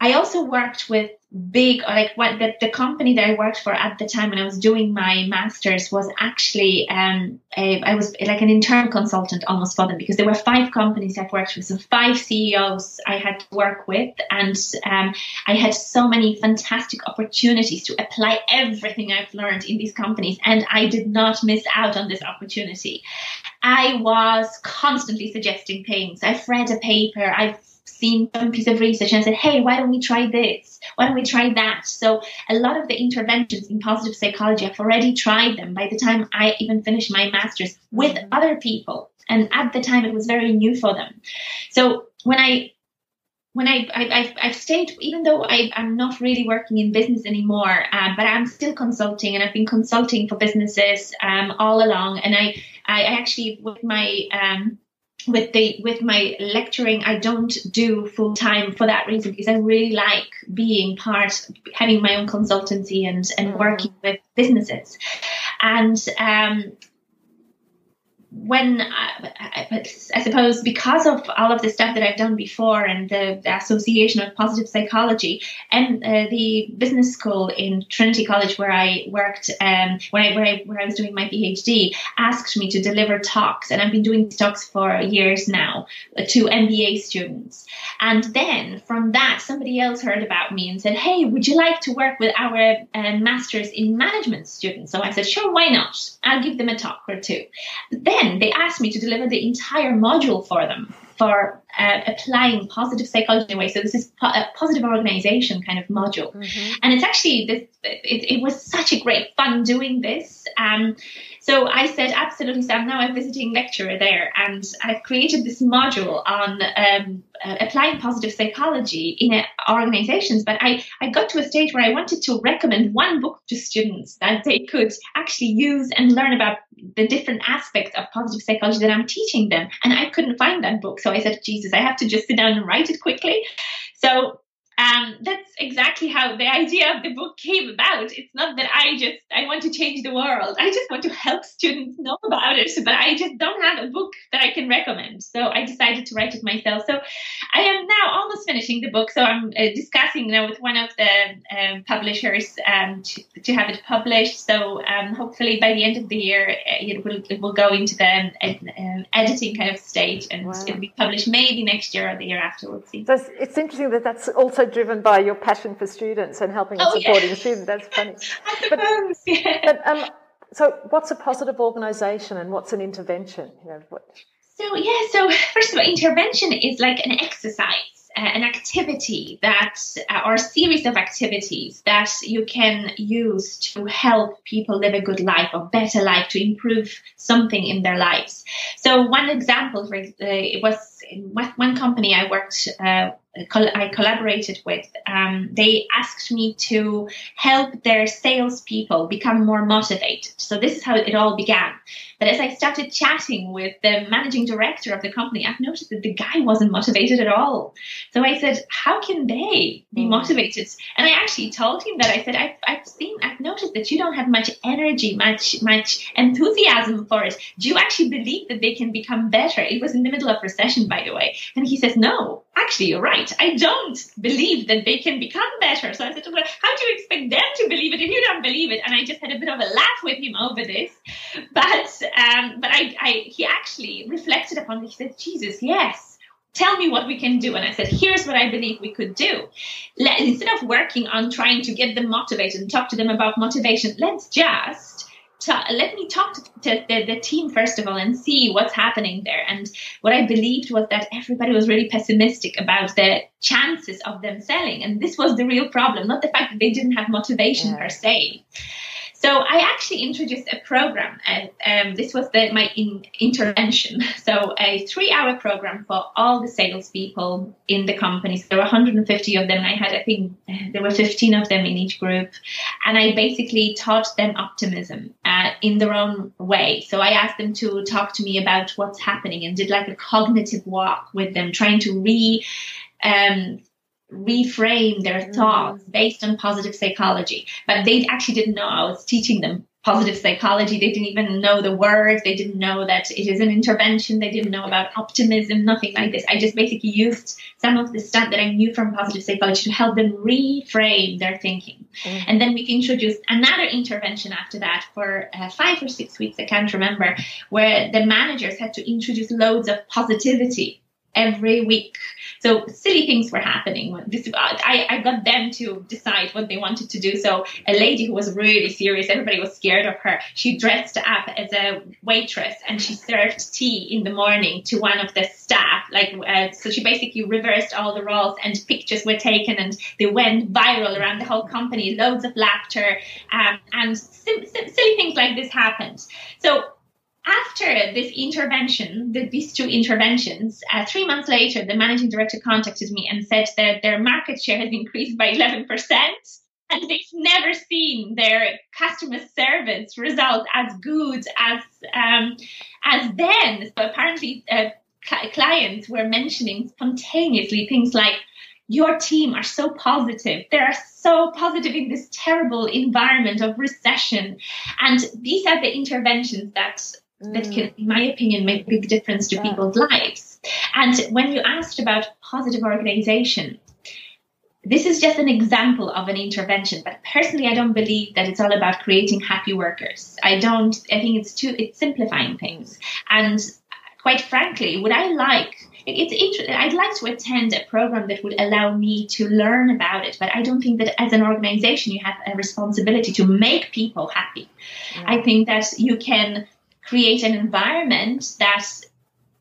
I also worked with big, like what the, the company that I worked for at the time when I was doing my master's was actually, um, a, I was like an internal consultant almost for them, because there were five companies I've worked with. So five C E Os I had to work with. And um, I had so many fantastic opportunities to apply everything I've learned in these companies. And I did not miss out on this opportunity. I was constantly suggesting things. I've read a paper, I've seen some piece of research, and I said, hey, why don't we try this? Why don't we try that? So a lot of the interventions in positive psychology, I've already tried them by the time I even finished my master's with other people. And at the time, it was very new for them. So when I When I, I, I've, I've stayed, even though I, I'm not really working in business anymore, uh, but I'm still consulting, and I've been consulting for businesses um, all along. And I, I actually, with my um, with the with my lecturing, I don't do full time for that reason, because I really like being part, having my own consultancy and and working with businesses. And um, when I, I suppose because of all of the stuff that I've done before, and the, the Association of Positive Psychology, and uh, the business school in Trinity College where I worked, um, when I, where I where I was doing my PhD, asked me to deliver talks, and I've been doing these talks for years now to M B A students. And then from that, somebody else heard about me and said, "Hey, would you like to work with our uh, Masters in Management students?" So I said, "Sure, why not? I'll give them a talk or two." Then they asked me to deliver the entire module for them for uh, applying positive psychology in a way. So this is po- a positive organization kind of module. Mm-hmm. And it's actually, this, it, it was such a great fun doing this. Um, so I said, absolutely, so I'm now a visiting lecturer there. And I've created this module on um, uh, applying positive psychology in uh, organizations. But I, I got to a stage where I wanted to recommend one book to students that they could actually use and learn about the different aspects of positive psychology that I'm teaching them. And I couldn't find that book. So I said, Jesus, I have to just sit down and write it quickly. So um, that's exactly how the idea of the book came about. It's not that I just, I want to change the world. I just want to help students know about it, but I just don't have a book that I can recommend. So I decided to write it myself. So I am now almost finishing the book. So I'm uh, discussing now with one of the um, publishers um, to, to have it published. So um, hopefully by the end of the year, it will, it will go into the ed- um, editing kind of stage, and wow. It'll be published maybe next year or the year afterwards. So it's, it's interesting that that's also driven by your passion for students and helping and oh, supporting yeah. students. That's funny. I suppose, but, yeah. but, um, so what's a positive organisation and what's an intervention? You know, what... So, yeah, so first of all, intervention is like an exercise. An activity that, uh, or a series of activities that you can use to help people live a good life or better life, to improve something in their lives. So one example, for, uh, it was one company I worked, uh, col- I collaborated with. Um, they asked me to help their salespeople become more motivated. So this is how it all began. But as I started chatting with the managing director of the company, I've noticed that the guy wasn't motivated at all. So I said, how can they be motivated? And I actually told him that. I said, I've, I've seen, I've noticed that you don't have much energy, much, much enthusiasm for it. Do you actually believe that they can become better? It was in the middle of recession, by the way. And he says, no, actually, you're right. I don't believe that they can become better. So I said, well, how do you expect them to believe it if you don't believe it? And I just had a bit of a laugh with him over this. But Um, but I, I, he actually reflected upon it. He said, Jesus, yes, tell me what we can do. And I said, here's what I believe we could do. Let, instead of working on trying to get them motivated and talk to them about motivation, let's just, ta- let me talk to, to the, the team, first of all, and see what's happening there. And what I believed was that everybody was really pessimistic about the chances of them selling. And this was the real problem, not the fact that they didn't have motivation yeah. per se. So I actually introduced a program, and um, this was the, my in, intervention. So a three-hour program for all the salespeople in the company. So there were one hundred fifty of them. I had, I think, there were fifteen of them in each group, and I basically taught them optimism uh, in their own way. So I asked them to talk to me about what's happening, and did like a cognitive walk with them, trying to re. Um, reframe their thoughts based on positive psychology. But they actually didn't know I was teaching them positive psychology. They didn't even know the words. They didn't know that it is an intervention. They didn't know about optimism, nothing like this. I just basically used some of the stuff that I knew from positive psychology to help them reframe their thinking. Mm. And then we introduced another intervention after that for uh, five or six weeks, I can't remember, where the managers had to introduce loads of positivity every week. So silly things were happening. This, I, I got them to decide what they wanted to do. So a lady who was really serious, everybody was scared of her. She dressed up as a waitress and she served tea in the morning to one of the staff. Like uh, so she basically reversed all the roles, and pictures were taken and they went viral around the whole company. Loads of laughter um, and sim- sim- silly things like this happened. So after this intervention, the, these two interventions, uh, three months later, the managing director contacted me and said that their market share has increased by eleven percent and they've never seen their customer service results as good as um, as then. So apparently uh, cl- clients were mentioning spontaneously things like, your team are so positive. They are so positive in this terrible environment of recession. And these are the interventions that mm. that can, in my opinion, make a big difference to yeah. people's lives. And when you asked about positive organization, this is just an example of an intervention. But personally, I don't believe that it's all about creating happy workers. I don't, I think it's too, it's simplifying things. And quite frankly, would I like, it's interesting. I'd like to attend a program that would allow me to learn about it, but I don't think that as an organization you have a responsibility to make people happy. Yeah. I think that you can create an environment that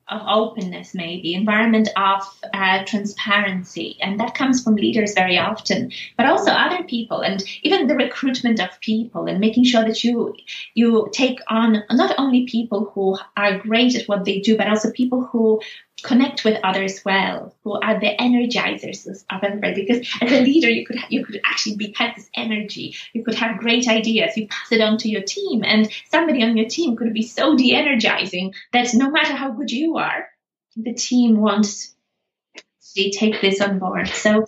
of openness, maybe environment of uh, transparency, and that comes from leaders very often, but also other people, and even the recruitment of people, and making sure that you you take on not only people who are great at what they do, but also people who connect with others well, who are the energizers of everybody. Because as a leader, you could you could actually be have this energy. You could have great ideas. You pass it on to your team, and somebody on your team could be so de-energizing that no matter how good you are, the team wants to take this on board. So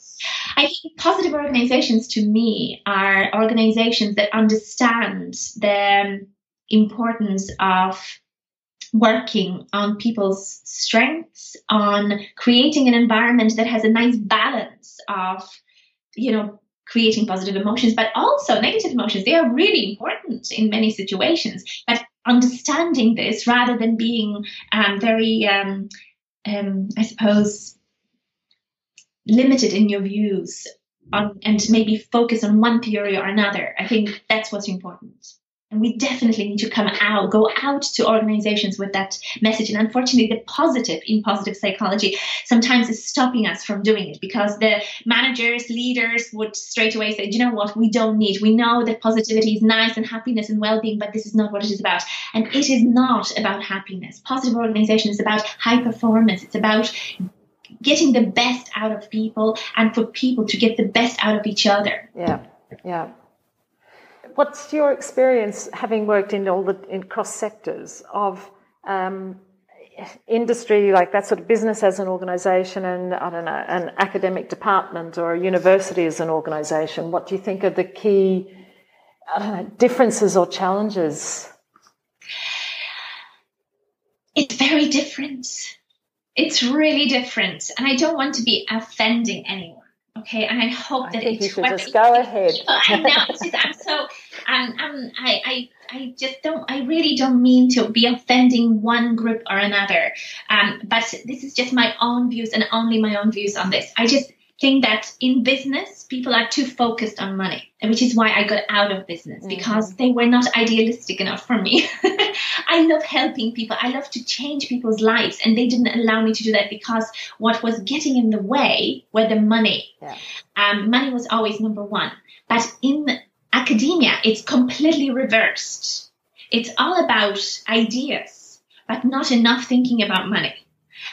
I think positive organizations, to me, are organizations that understand the importance of working on people's strengths, on creating an environment that has a nice balance of, you know, creating positive emotions, but also negative emotions. They are really important in many situations. But understanding this rather than being um, very, um, um, I suppose, limited in your views on, and maybe focus on one theory or another. I think that's what's important. And we definitely need to come out, go out to organizations with that message. And unfortunately, the positive in positive psychology sometimes is stopping us from doing it, because the managers, leaders would straight away say, you know what, we don't need, we know that positivity is nice and happiness and well-being, but this is not what it is about. And it is not about happiness. Positive organization is about high performance. It's about getting the best out of people and for people to get the best out of each other. Yeah, yeah. What's your experience, having worked in all the in cross sectors of um, industry, like that sort of business as an organisation, and I don't know, an academic department or a university as an organisation? What do you think are the key I don't know, differences or challenges? It's very different. It's really different, and I don't want to be offending anyone. Okay, and I hope that I think it's. You should just go ahead. Oh, I know. It's just, I'm so. Um, um, I, I, I just don't. I really don't mean to be offending one group or another. Um, but this is just my own views and only my own views on this. I just think that in business, people are too focused on money, which is why I got out of business, mm-hmm. because they were not idealistic enough for me. I love helping people. I love to change people's lives. And they didn't allow me to do that because what was getting in the way were the money. Yeah. Um, money was always number one. But in academia, it's completely reversed. It's all about ideas, but not enough thinking about money.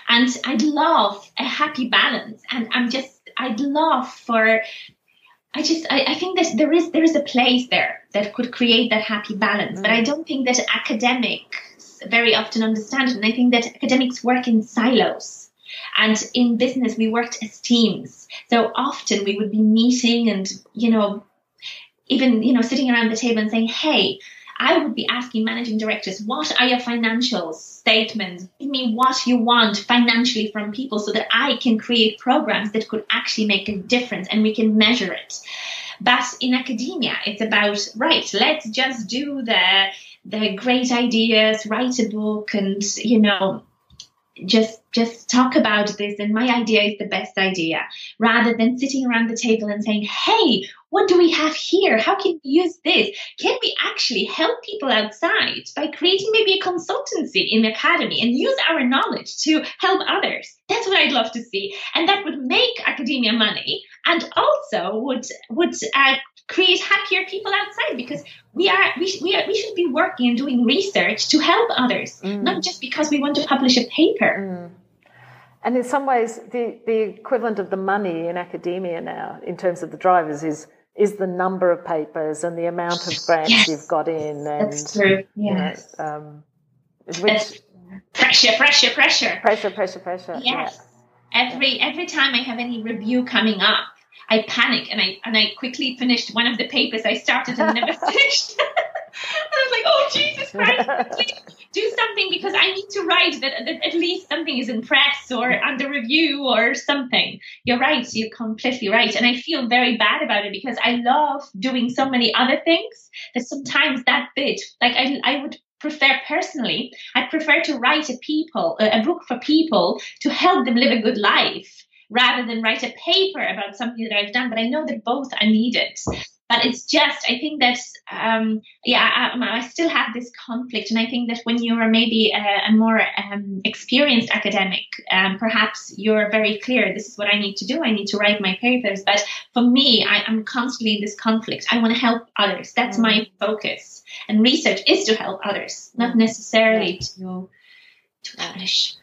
And I'd love a happy balance. And I'm just, I'd love for, I just, I, I think that there is, there is a place there that could create that happy balance. Mm. But I don't think that academics very often understand it. And I think that academics work in silos. And in business, we worked as teams. So often we would be meeting and, you know, even, you know, sitting around the table and saying, hey, I would be asking managing directors, what are your financial statements? Give me what you want financially from people so that I can create programs that could actually make a difference and we can measure it. But in academia, it's about, right, let's just do the, the great ideas, write a book and, you know, just just talk about this and my idea is the best idea, rather than sitting around the table and saying, hey, what do we have here? How can we use this? Can we actually help people outside by creating maybe a consultancy in the academy and use our knowledge to help others? That's what I'd love to see. And that would make academia money and also would would uh, create happier people outside, because we are we we, are, we should be working and doing research to help others, mm. not just because we want to publish a paper. Mm. And in some ways, the, the equivalent of the money in academia now, in terms of the drivers, is is the number of papers and the amount of grants yes. you've got in. And, that's true, yes. You know, um, which, pressure, pressure, pressure. Pressure, pressure, pressure. Yes. Yeah. Every every time I have any review coming up, I panic and I and I quickly finished one of the papers I started and never finished. And I was like, oh, Jesus Christ, please do something, because I need to write that, that at least something is in press or under review or something. You're right. You're completely right. And I feel very bad about it because I love doing so many other things that sometimes that bit, like I, I would prefer personally, I prefer to write a people, a book for people to help them live a good life rather than write a paper about something that I've done. But I know that both are needed. But it's just, I think that, um, yeah, I, I still have this conflict. And I think that when you're maybe a, a more um, experienced academic, um, perhaps you're very clear, this is what I need to do. I need to write my papers. But for me, I, I'm constantly in this conflict. I want to help others. That's my focus. And research is to help others, not necessarily to, to publish.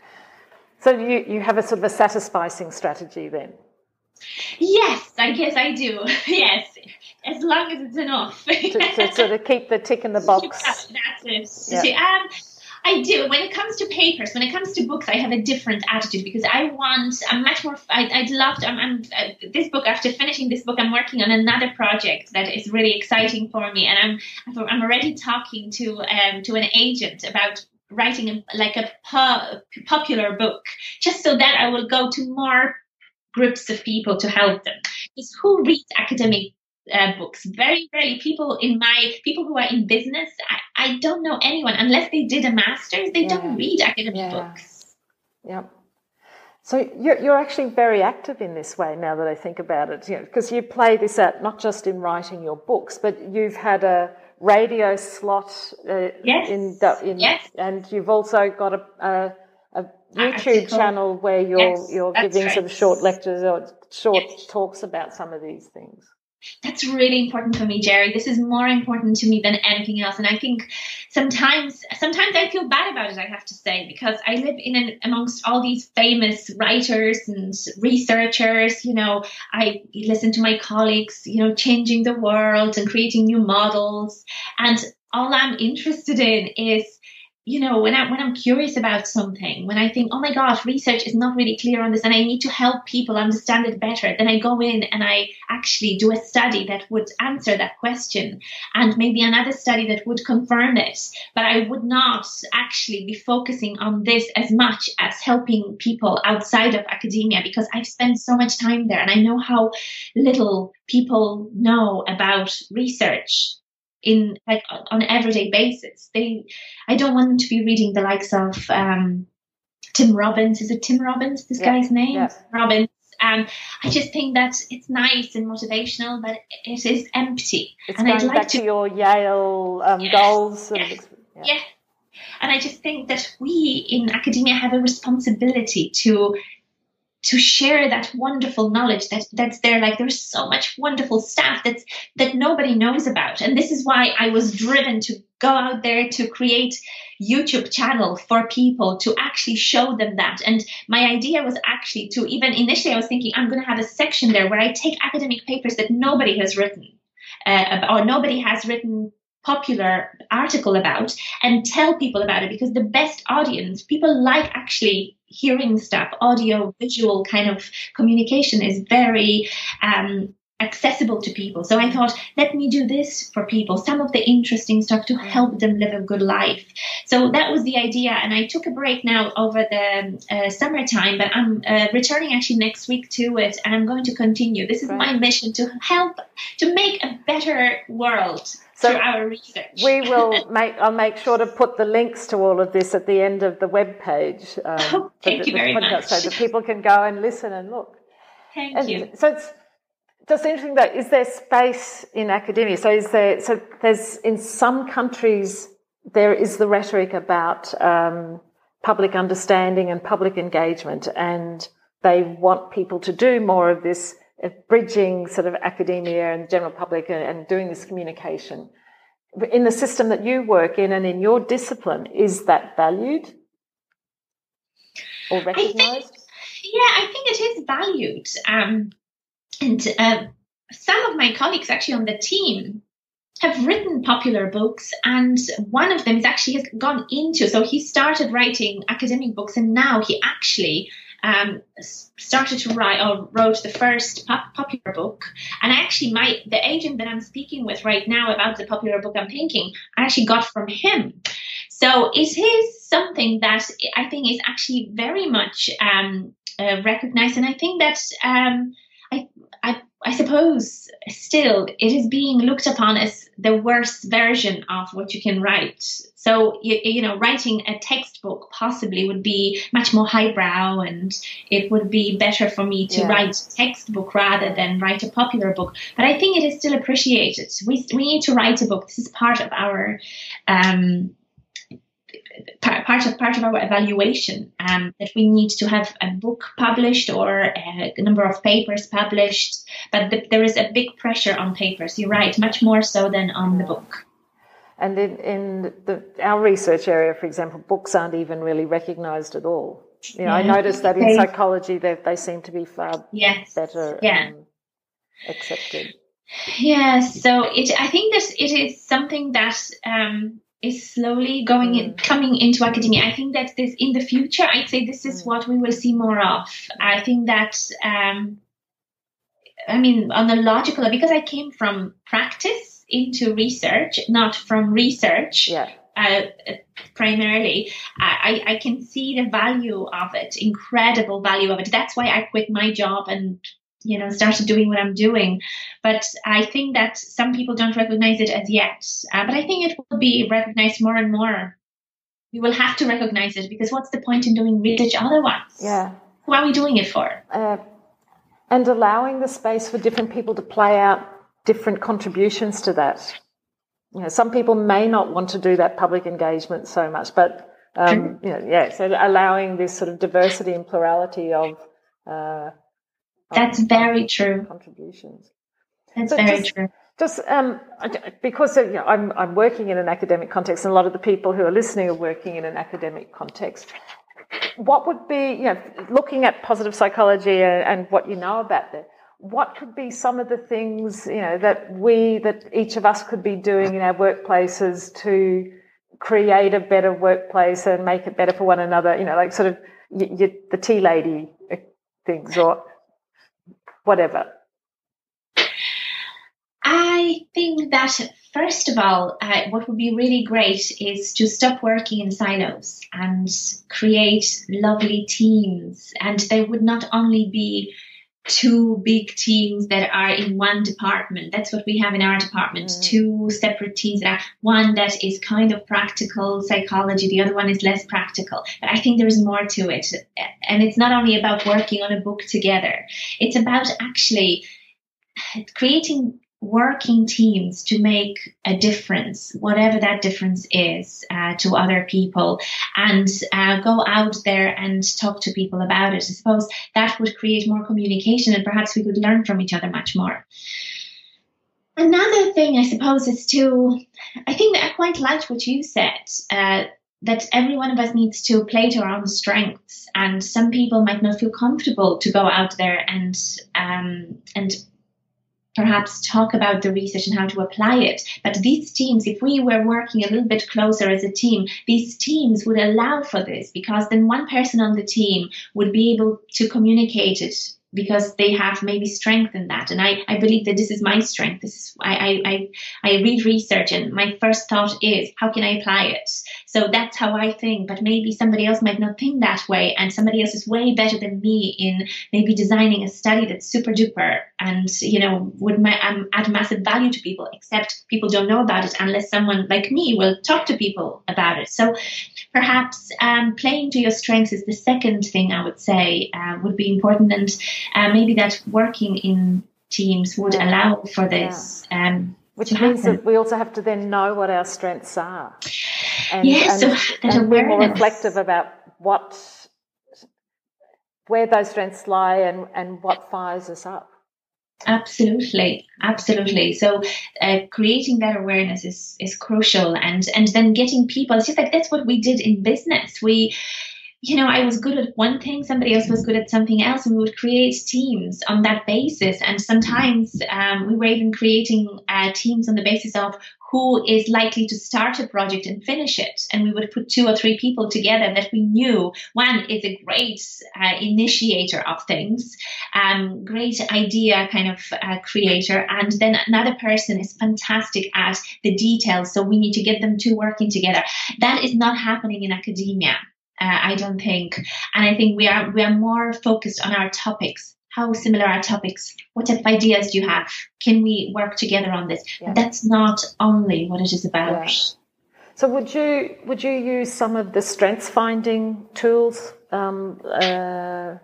So you, you have a sort of a satisficing strategy then? Yes, I guess I do. Yes, as long as it's enough. to, to sort of keep the tick in the box. That's it. Yeah. Um, I do. When it comes to papers, when it comes to books, I have a different attitude because I want, I'm much more, I, I'd love to, I'm, I'm, uh, this book, after finishing this book, I'm working on another project that is really exciting for me. And I'm I'm already talking to um to an agent about writing a, like a pu- popular book, just so that I will go to more groups of people to help them. Because who reads academic uh, books? Very rarely. People in my people who are in business, I, I don't know anyone unless they did a master's. They yeah. don't read academic yeah. books. Yeah. So you're you're actually very active in this way now that I think about it. You know, because you play this out not just in writing your books, but you've had a radio slot uh, yes. in in yes. and you've also got a. a YouTube article. Channel where you're yes, you're giving right. sort of short lectures or short yes. talks about some of these things. That's really important for me, Jerry. This is more important to me than anything else. And I think sometimes sometimes I feel bad about it, I have to say, because I live in an, amongst all these famous writers and researchers. You know, I listen to my colleagues, you know, changing the world and creating new models. And all I'm interested in is, you know, when, I, when I'm curious about something, when I think, oh my gosh, research is not really clear on this and I need to help people understand it better, then I go in and I actually do a study that would answer that question and maybe another study that would confirm it. But I would not actually be focusing on this as much as helping people outside of academia, because I've spent so much time there and I know how little people know about research. In like on an everyday basis, they I don't want them to be reading the likes of um, Tim Robbins. Is it Tim Robbins? This yeah, guy's name, yeah. Robbins. Um, I just think that it's nice and motivational, but it is empty. It's and going I'd like back to, to your Yale um, yes, goals. Sort yes, of, yeah. yeah, and I just think that we in academia have a responsibility to. to share that wonderful knowledge that that's there. Like there's so much wonderful stuff that's, that nobody knows about. And this is why I was driven to go out there to create YouTube channel for people to actually show them that. And my idea was actually to even initially I was thinking I'm going to have a section there where I take academic papers that nobody has written uh, or nobody has written popular article about and tell people about it, because the best audience, people like actually hearing stuff, audio, visual kind of communication is very um, accessible to people. So I thought, let me do this for people, some of the interesting stuff to help them live a good life. So that was the idea. And I took a break now over the uh, summertime, but I'm uh, returning actually next week to it. And I'm going to continue. This is right. my mission to help, to make a better world. So our research. we will make. I'll make sure to put the links to all of this at the end of the webpage. Um, oh, thank the, you very podcast, much. So that people can go and listen and look. Thank and you. So it's just interesting though. Is there space in academia? So is there? So there's in some countries there is the rhetoric about um, public understanding and public engagement, and they want people to do more of this. Of bridging sort of academia and general public and, and doing this communication. But in the system that you work in and in your discipline, is that valued or recognised? I think, yeah, I think it is valued. Um, and uh, some of my colleagues actually on the team have written popular books, and one of them is actually has gone into, so he started writing academic books, and now he actually um, started to write or wrote the first pop- popular book. And actually my the agent that I'm speaking with right now about the popular book I'm thinking, I actually got from him. So it is something that I think is actually very much um, uh, recognized, and I think that um, I, I I suppose still it is being looked upon as the worst version of what you can write. So, you, you know, writing a textbook possibly would be much more highbrow, and it would be better for me to yeah. write a textbook rather than write a popular book. But I think it is still appreciated. We, we need to write a book. This is part of our um, part of part of our evaluation, um, that we need to have a book published or a number of papers published, but the, there is a big pressure on papers, you're right, much more so than on the book. And in, in the, our research area, for example, books aren't even really recognised at all. You know, yeah. I noticed that in they, psychology they, they seem to be far yes. better yeah. um, accepted. Yeah, so it, I think that it is something that... Um, is slowly going in, coming into academia. I think that this in the future, I'd say this is what we will see more of. I think that, um, I mean, on the logical, because I came from practice into research, not from research yeah. uh, primarily, I, I can see the value of it, incredible value of it. That's why I quit my job and you know, started doing what I'm doing. But I think that some people don't recognize it as yet. Uh, but I think it will be recognized more and more. We will have to recognize it, because what's the point in doing research otherwise? Yeah. Who are we doing it for? Uh, and allowing the space for different people to play out different contributions to that. You know, some people may not want to do that public engagement so much, but, um, you know, yeah, so allowing this sort of diversity and plurality of... Uh, That's very true. Contributions. That's so very just, true. Just um, because you know, I'm I'm working in an academic context, and a lot of the people who are listening are working in an academic context. What would be, you know, looking at positive psychology and, and what you know about that, what could be some of the things, you know, that we that each of us could be doing in our workplaces to create a better workplace and make it better for one another? You know, like sort of you, you, the tea lady things or. Whatever. I think that, first of all, uh, what would be really great is to stop working in silos and create lovely teams. And they would not only be two big teams that are in one department. That's what we have in our department, mm. two separate teams. That are, one that is kind of practical psychology, the other one is less practical. But I think there is more to it. And it's not only about working on a book together. It's about actually creating working teams to make a difference, whatever that difference is, uh, to other people, and uh, go out there and talk to people about it. I suppose that would create more communication, and perhaps we could learn from each other much more. Another thing, I suppose, is to, I think that I quite liked what you said, uh, that every one of us needs to play to our own strengths, and some people might not feel comfortable to go out there and um, and perhaps talk about the research and how to apply it. But these teams, if we were working a little bit closer as a team, these teams would allow for this, because then one person on the team would be able to communicate it because they have maybe strength in that. And I, I believe that this is my strength. This is I, I, I, I read research and my first thought is, how can I apply it? So that's how I think. But maybe somebody else might not think that way, and somebody else is way better than me in maybe designing a study that's super duper and, you know, would my, um, add massive value to people, except people don't know about it unless someone like me will talk to people about it. So perhaps um, playing to your strengths is the second thing I would say uh, would be important. And uh, maybe that working in teams would allow for this. Um, Which means that we also have to then know what our strengths are. And, yes, and, so that and be more reflective about what, where those strengths lie and, and what fires us up. Absolutely, absolutely. So uh, creating that awareness is, is crucial, and, and then getting people, it's just like that's what we did in business. We you know, I was good at one thing, somebody else was good at something else, and we would create teams on that basis. And sometimes um, we were even creating uh, teams on the basis of who is likely to start a project and finish it. And we would put two or three people together that we knew, one is a great uh, initiator of things, um, great idea kind of uh, creator, and then another person is fantastic at the details, so we need to get them two working together. That is not happening in academia, uh, I don't think. And I think we are, we are more focused on our topics. How similar are topics? What type of ideas do you have? Can we work together on this? Yeah. That's not only what it is about. Yeah. So would you would you use some of the strengths finding tools? Um, uh, oh,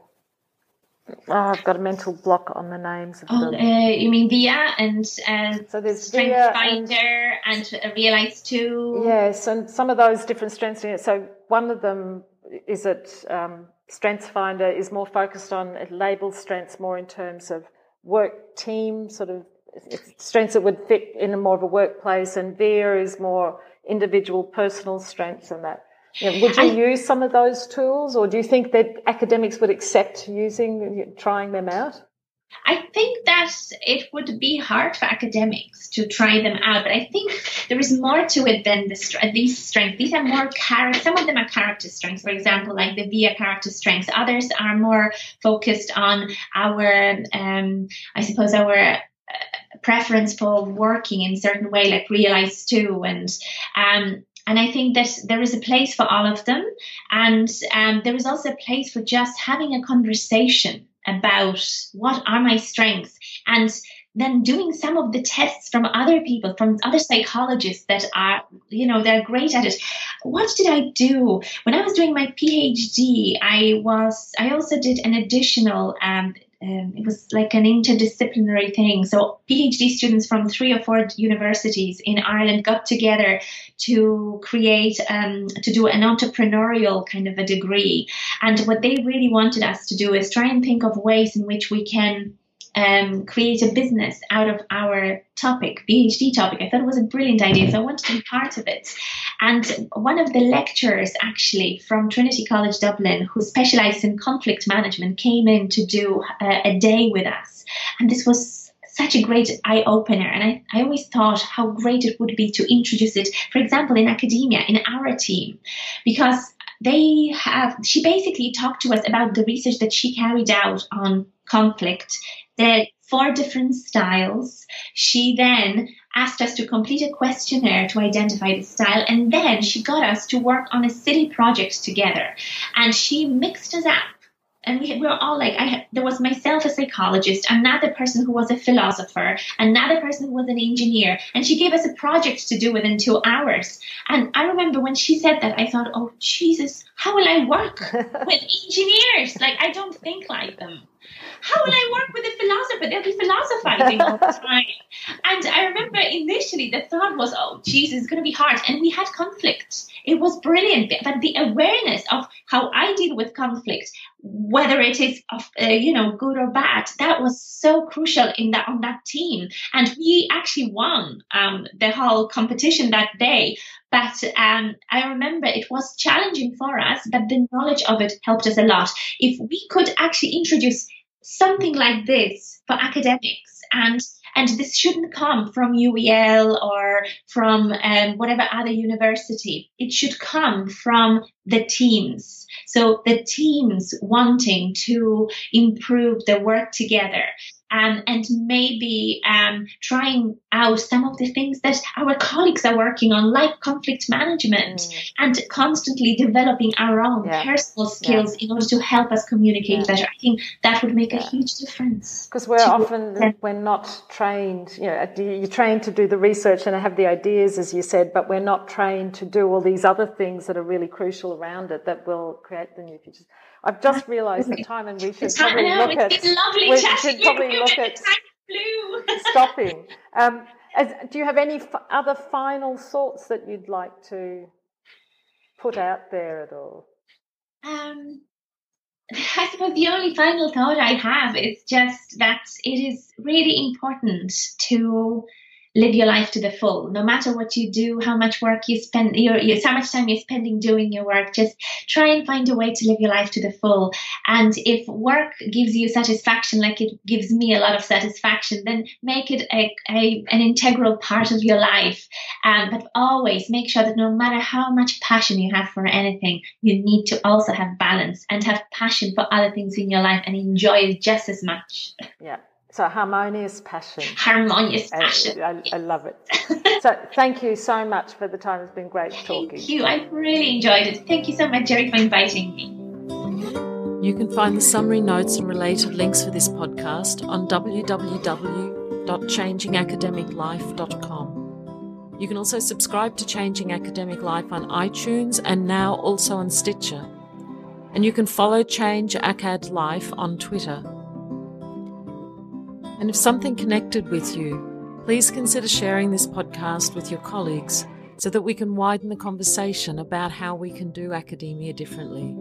I've got a mental block on the names of oh, them. Uh, you mean V I A and uh, so there's StrengthsFinder and, and Realize two? Yes, and some of those different strengths. So one of them is it. Um, StrengthsFinder is more focused on, it labels strengths more in terms of work team, sort of strengths that would fit in a more of a workplace, and V I A is more individual personal strengths and that. You know, would you I, use some of those tools, or do you think that academics would accept using, trying them out? I think that it would be hard for academics to try them out, but I think there is more to it than the, these strengths. These are more character. Some of them are character strengths, for example, like the V I A character strengths. Others are more focused on our, um, I suppose, our uh, preference for working in a certain way, like Realize two, and um, and I think that there is a place for all of them, and um, there is also a place for just having a conversation about what are my strengths, and then doing some of the tests from other people, from other psychologists that are, you know, they're great at it. What did I do? When I was doing my PhD, I was, I also did an additional, um, um, it was like an interdisciplinary thing. So PhD students from three or four universities in Ireland got together to create, um, to do an entrepreneurial kind of a degree. And what they really wanted us to do is try and think of ways in which we can Um, create a business out of our topic, PhD topic. I thought it was a brilliant idea, so I wanted to be part of it. And one of the lecturers, actually, from Trinity College Dublin, who specialized in conflict management, came in to do uh, a day with us. And this was such a great eye-opener. And I, I always thought how great it would be to introduce it, for example, in academia, in our team, because they have, she basically talked to us about the research that she carried out on conflict. There are four different styles. She then asked us to complete a questionnaire to identify the style, and then she got us to work on a city project together. And she mixed us up. And we were all like, I had, there was myself, a psychologist, another person who was a philosopher, another person who was an engineer. And she gave us a project to do within two hours. And I remember when she said that, I thought, oh, Jesus, how will I work with engineers? Like, I don't think like them. How will I work with a philosopher? They'll be philosophizing all the time. And I remember initially the thought was, oh, Jesus, it's going to be hard. And we had conflict. It was brilliant. But the awareness of how I deal with conflict, whether it is, of, uh, you know, good or bad, that was so crucial in that, on that team. And we actually won um, the whole competition that day. But um, I remember it was challenging for us, but the knowledge of it helped us a lot. If we could actually introduce something like this for academics, and and this shouldn't come from U E L or from um, whatever other university, it should come from the teams. So the teams wanting to improve their work together. Um, and maybe um, trying out some of the things that our colleagues are working on, like conflict management, mm. and constantly developing our own yeah. personal skills yeah. in order to help us communicate yeah. better. I think that would make yeah. a huge difference. Because we're often, yeah. we're not trained, you know, you're trained to do the research and have the ideas, as you said, but we're not trained to do all these other things that are really crucial around it that will create the new futures. I've just realised the time, and we should probably know, look at. It's been lovely we should probably look at stopping. Um, as, do you have any f other final thoughts that you'd like to put out there at all? Um, I suppose the only final thought I have is just that it is really important to live your life to the full. No matter what you do, how much work you spend, your, your, how much time you're spending doing your work, just try and find a way to live your life to the full. And if work gives you satisfaction, like it gives me a lot of satisfaction, then make it a, a, an integral part of your life. Um, but always make sure that no matter how much passion you have for anything, you need to also have balance and have passion for other things in your life and enjoy it just as much. Yeah. So harmonious passion. Harmonious passion. I, I, I love it. So thank you so much for the time. It's been great talking. Thank you. I've really enjoyed it. Thank you so much, Gerry, for inviting me. You can find the summary notes and related links for this podcast on w w w dot changing academic life dot com. You can also subscribe to Changing Academic Life on iTunes and now also on Stitcher. And you can follow Change Acad Life on Twitter. And if something connected with you, please consider sharing this podcast with your colleagues so that we can widen the conversation about how we can do academia differently.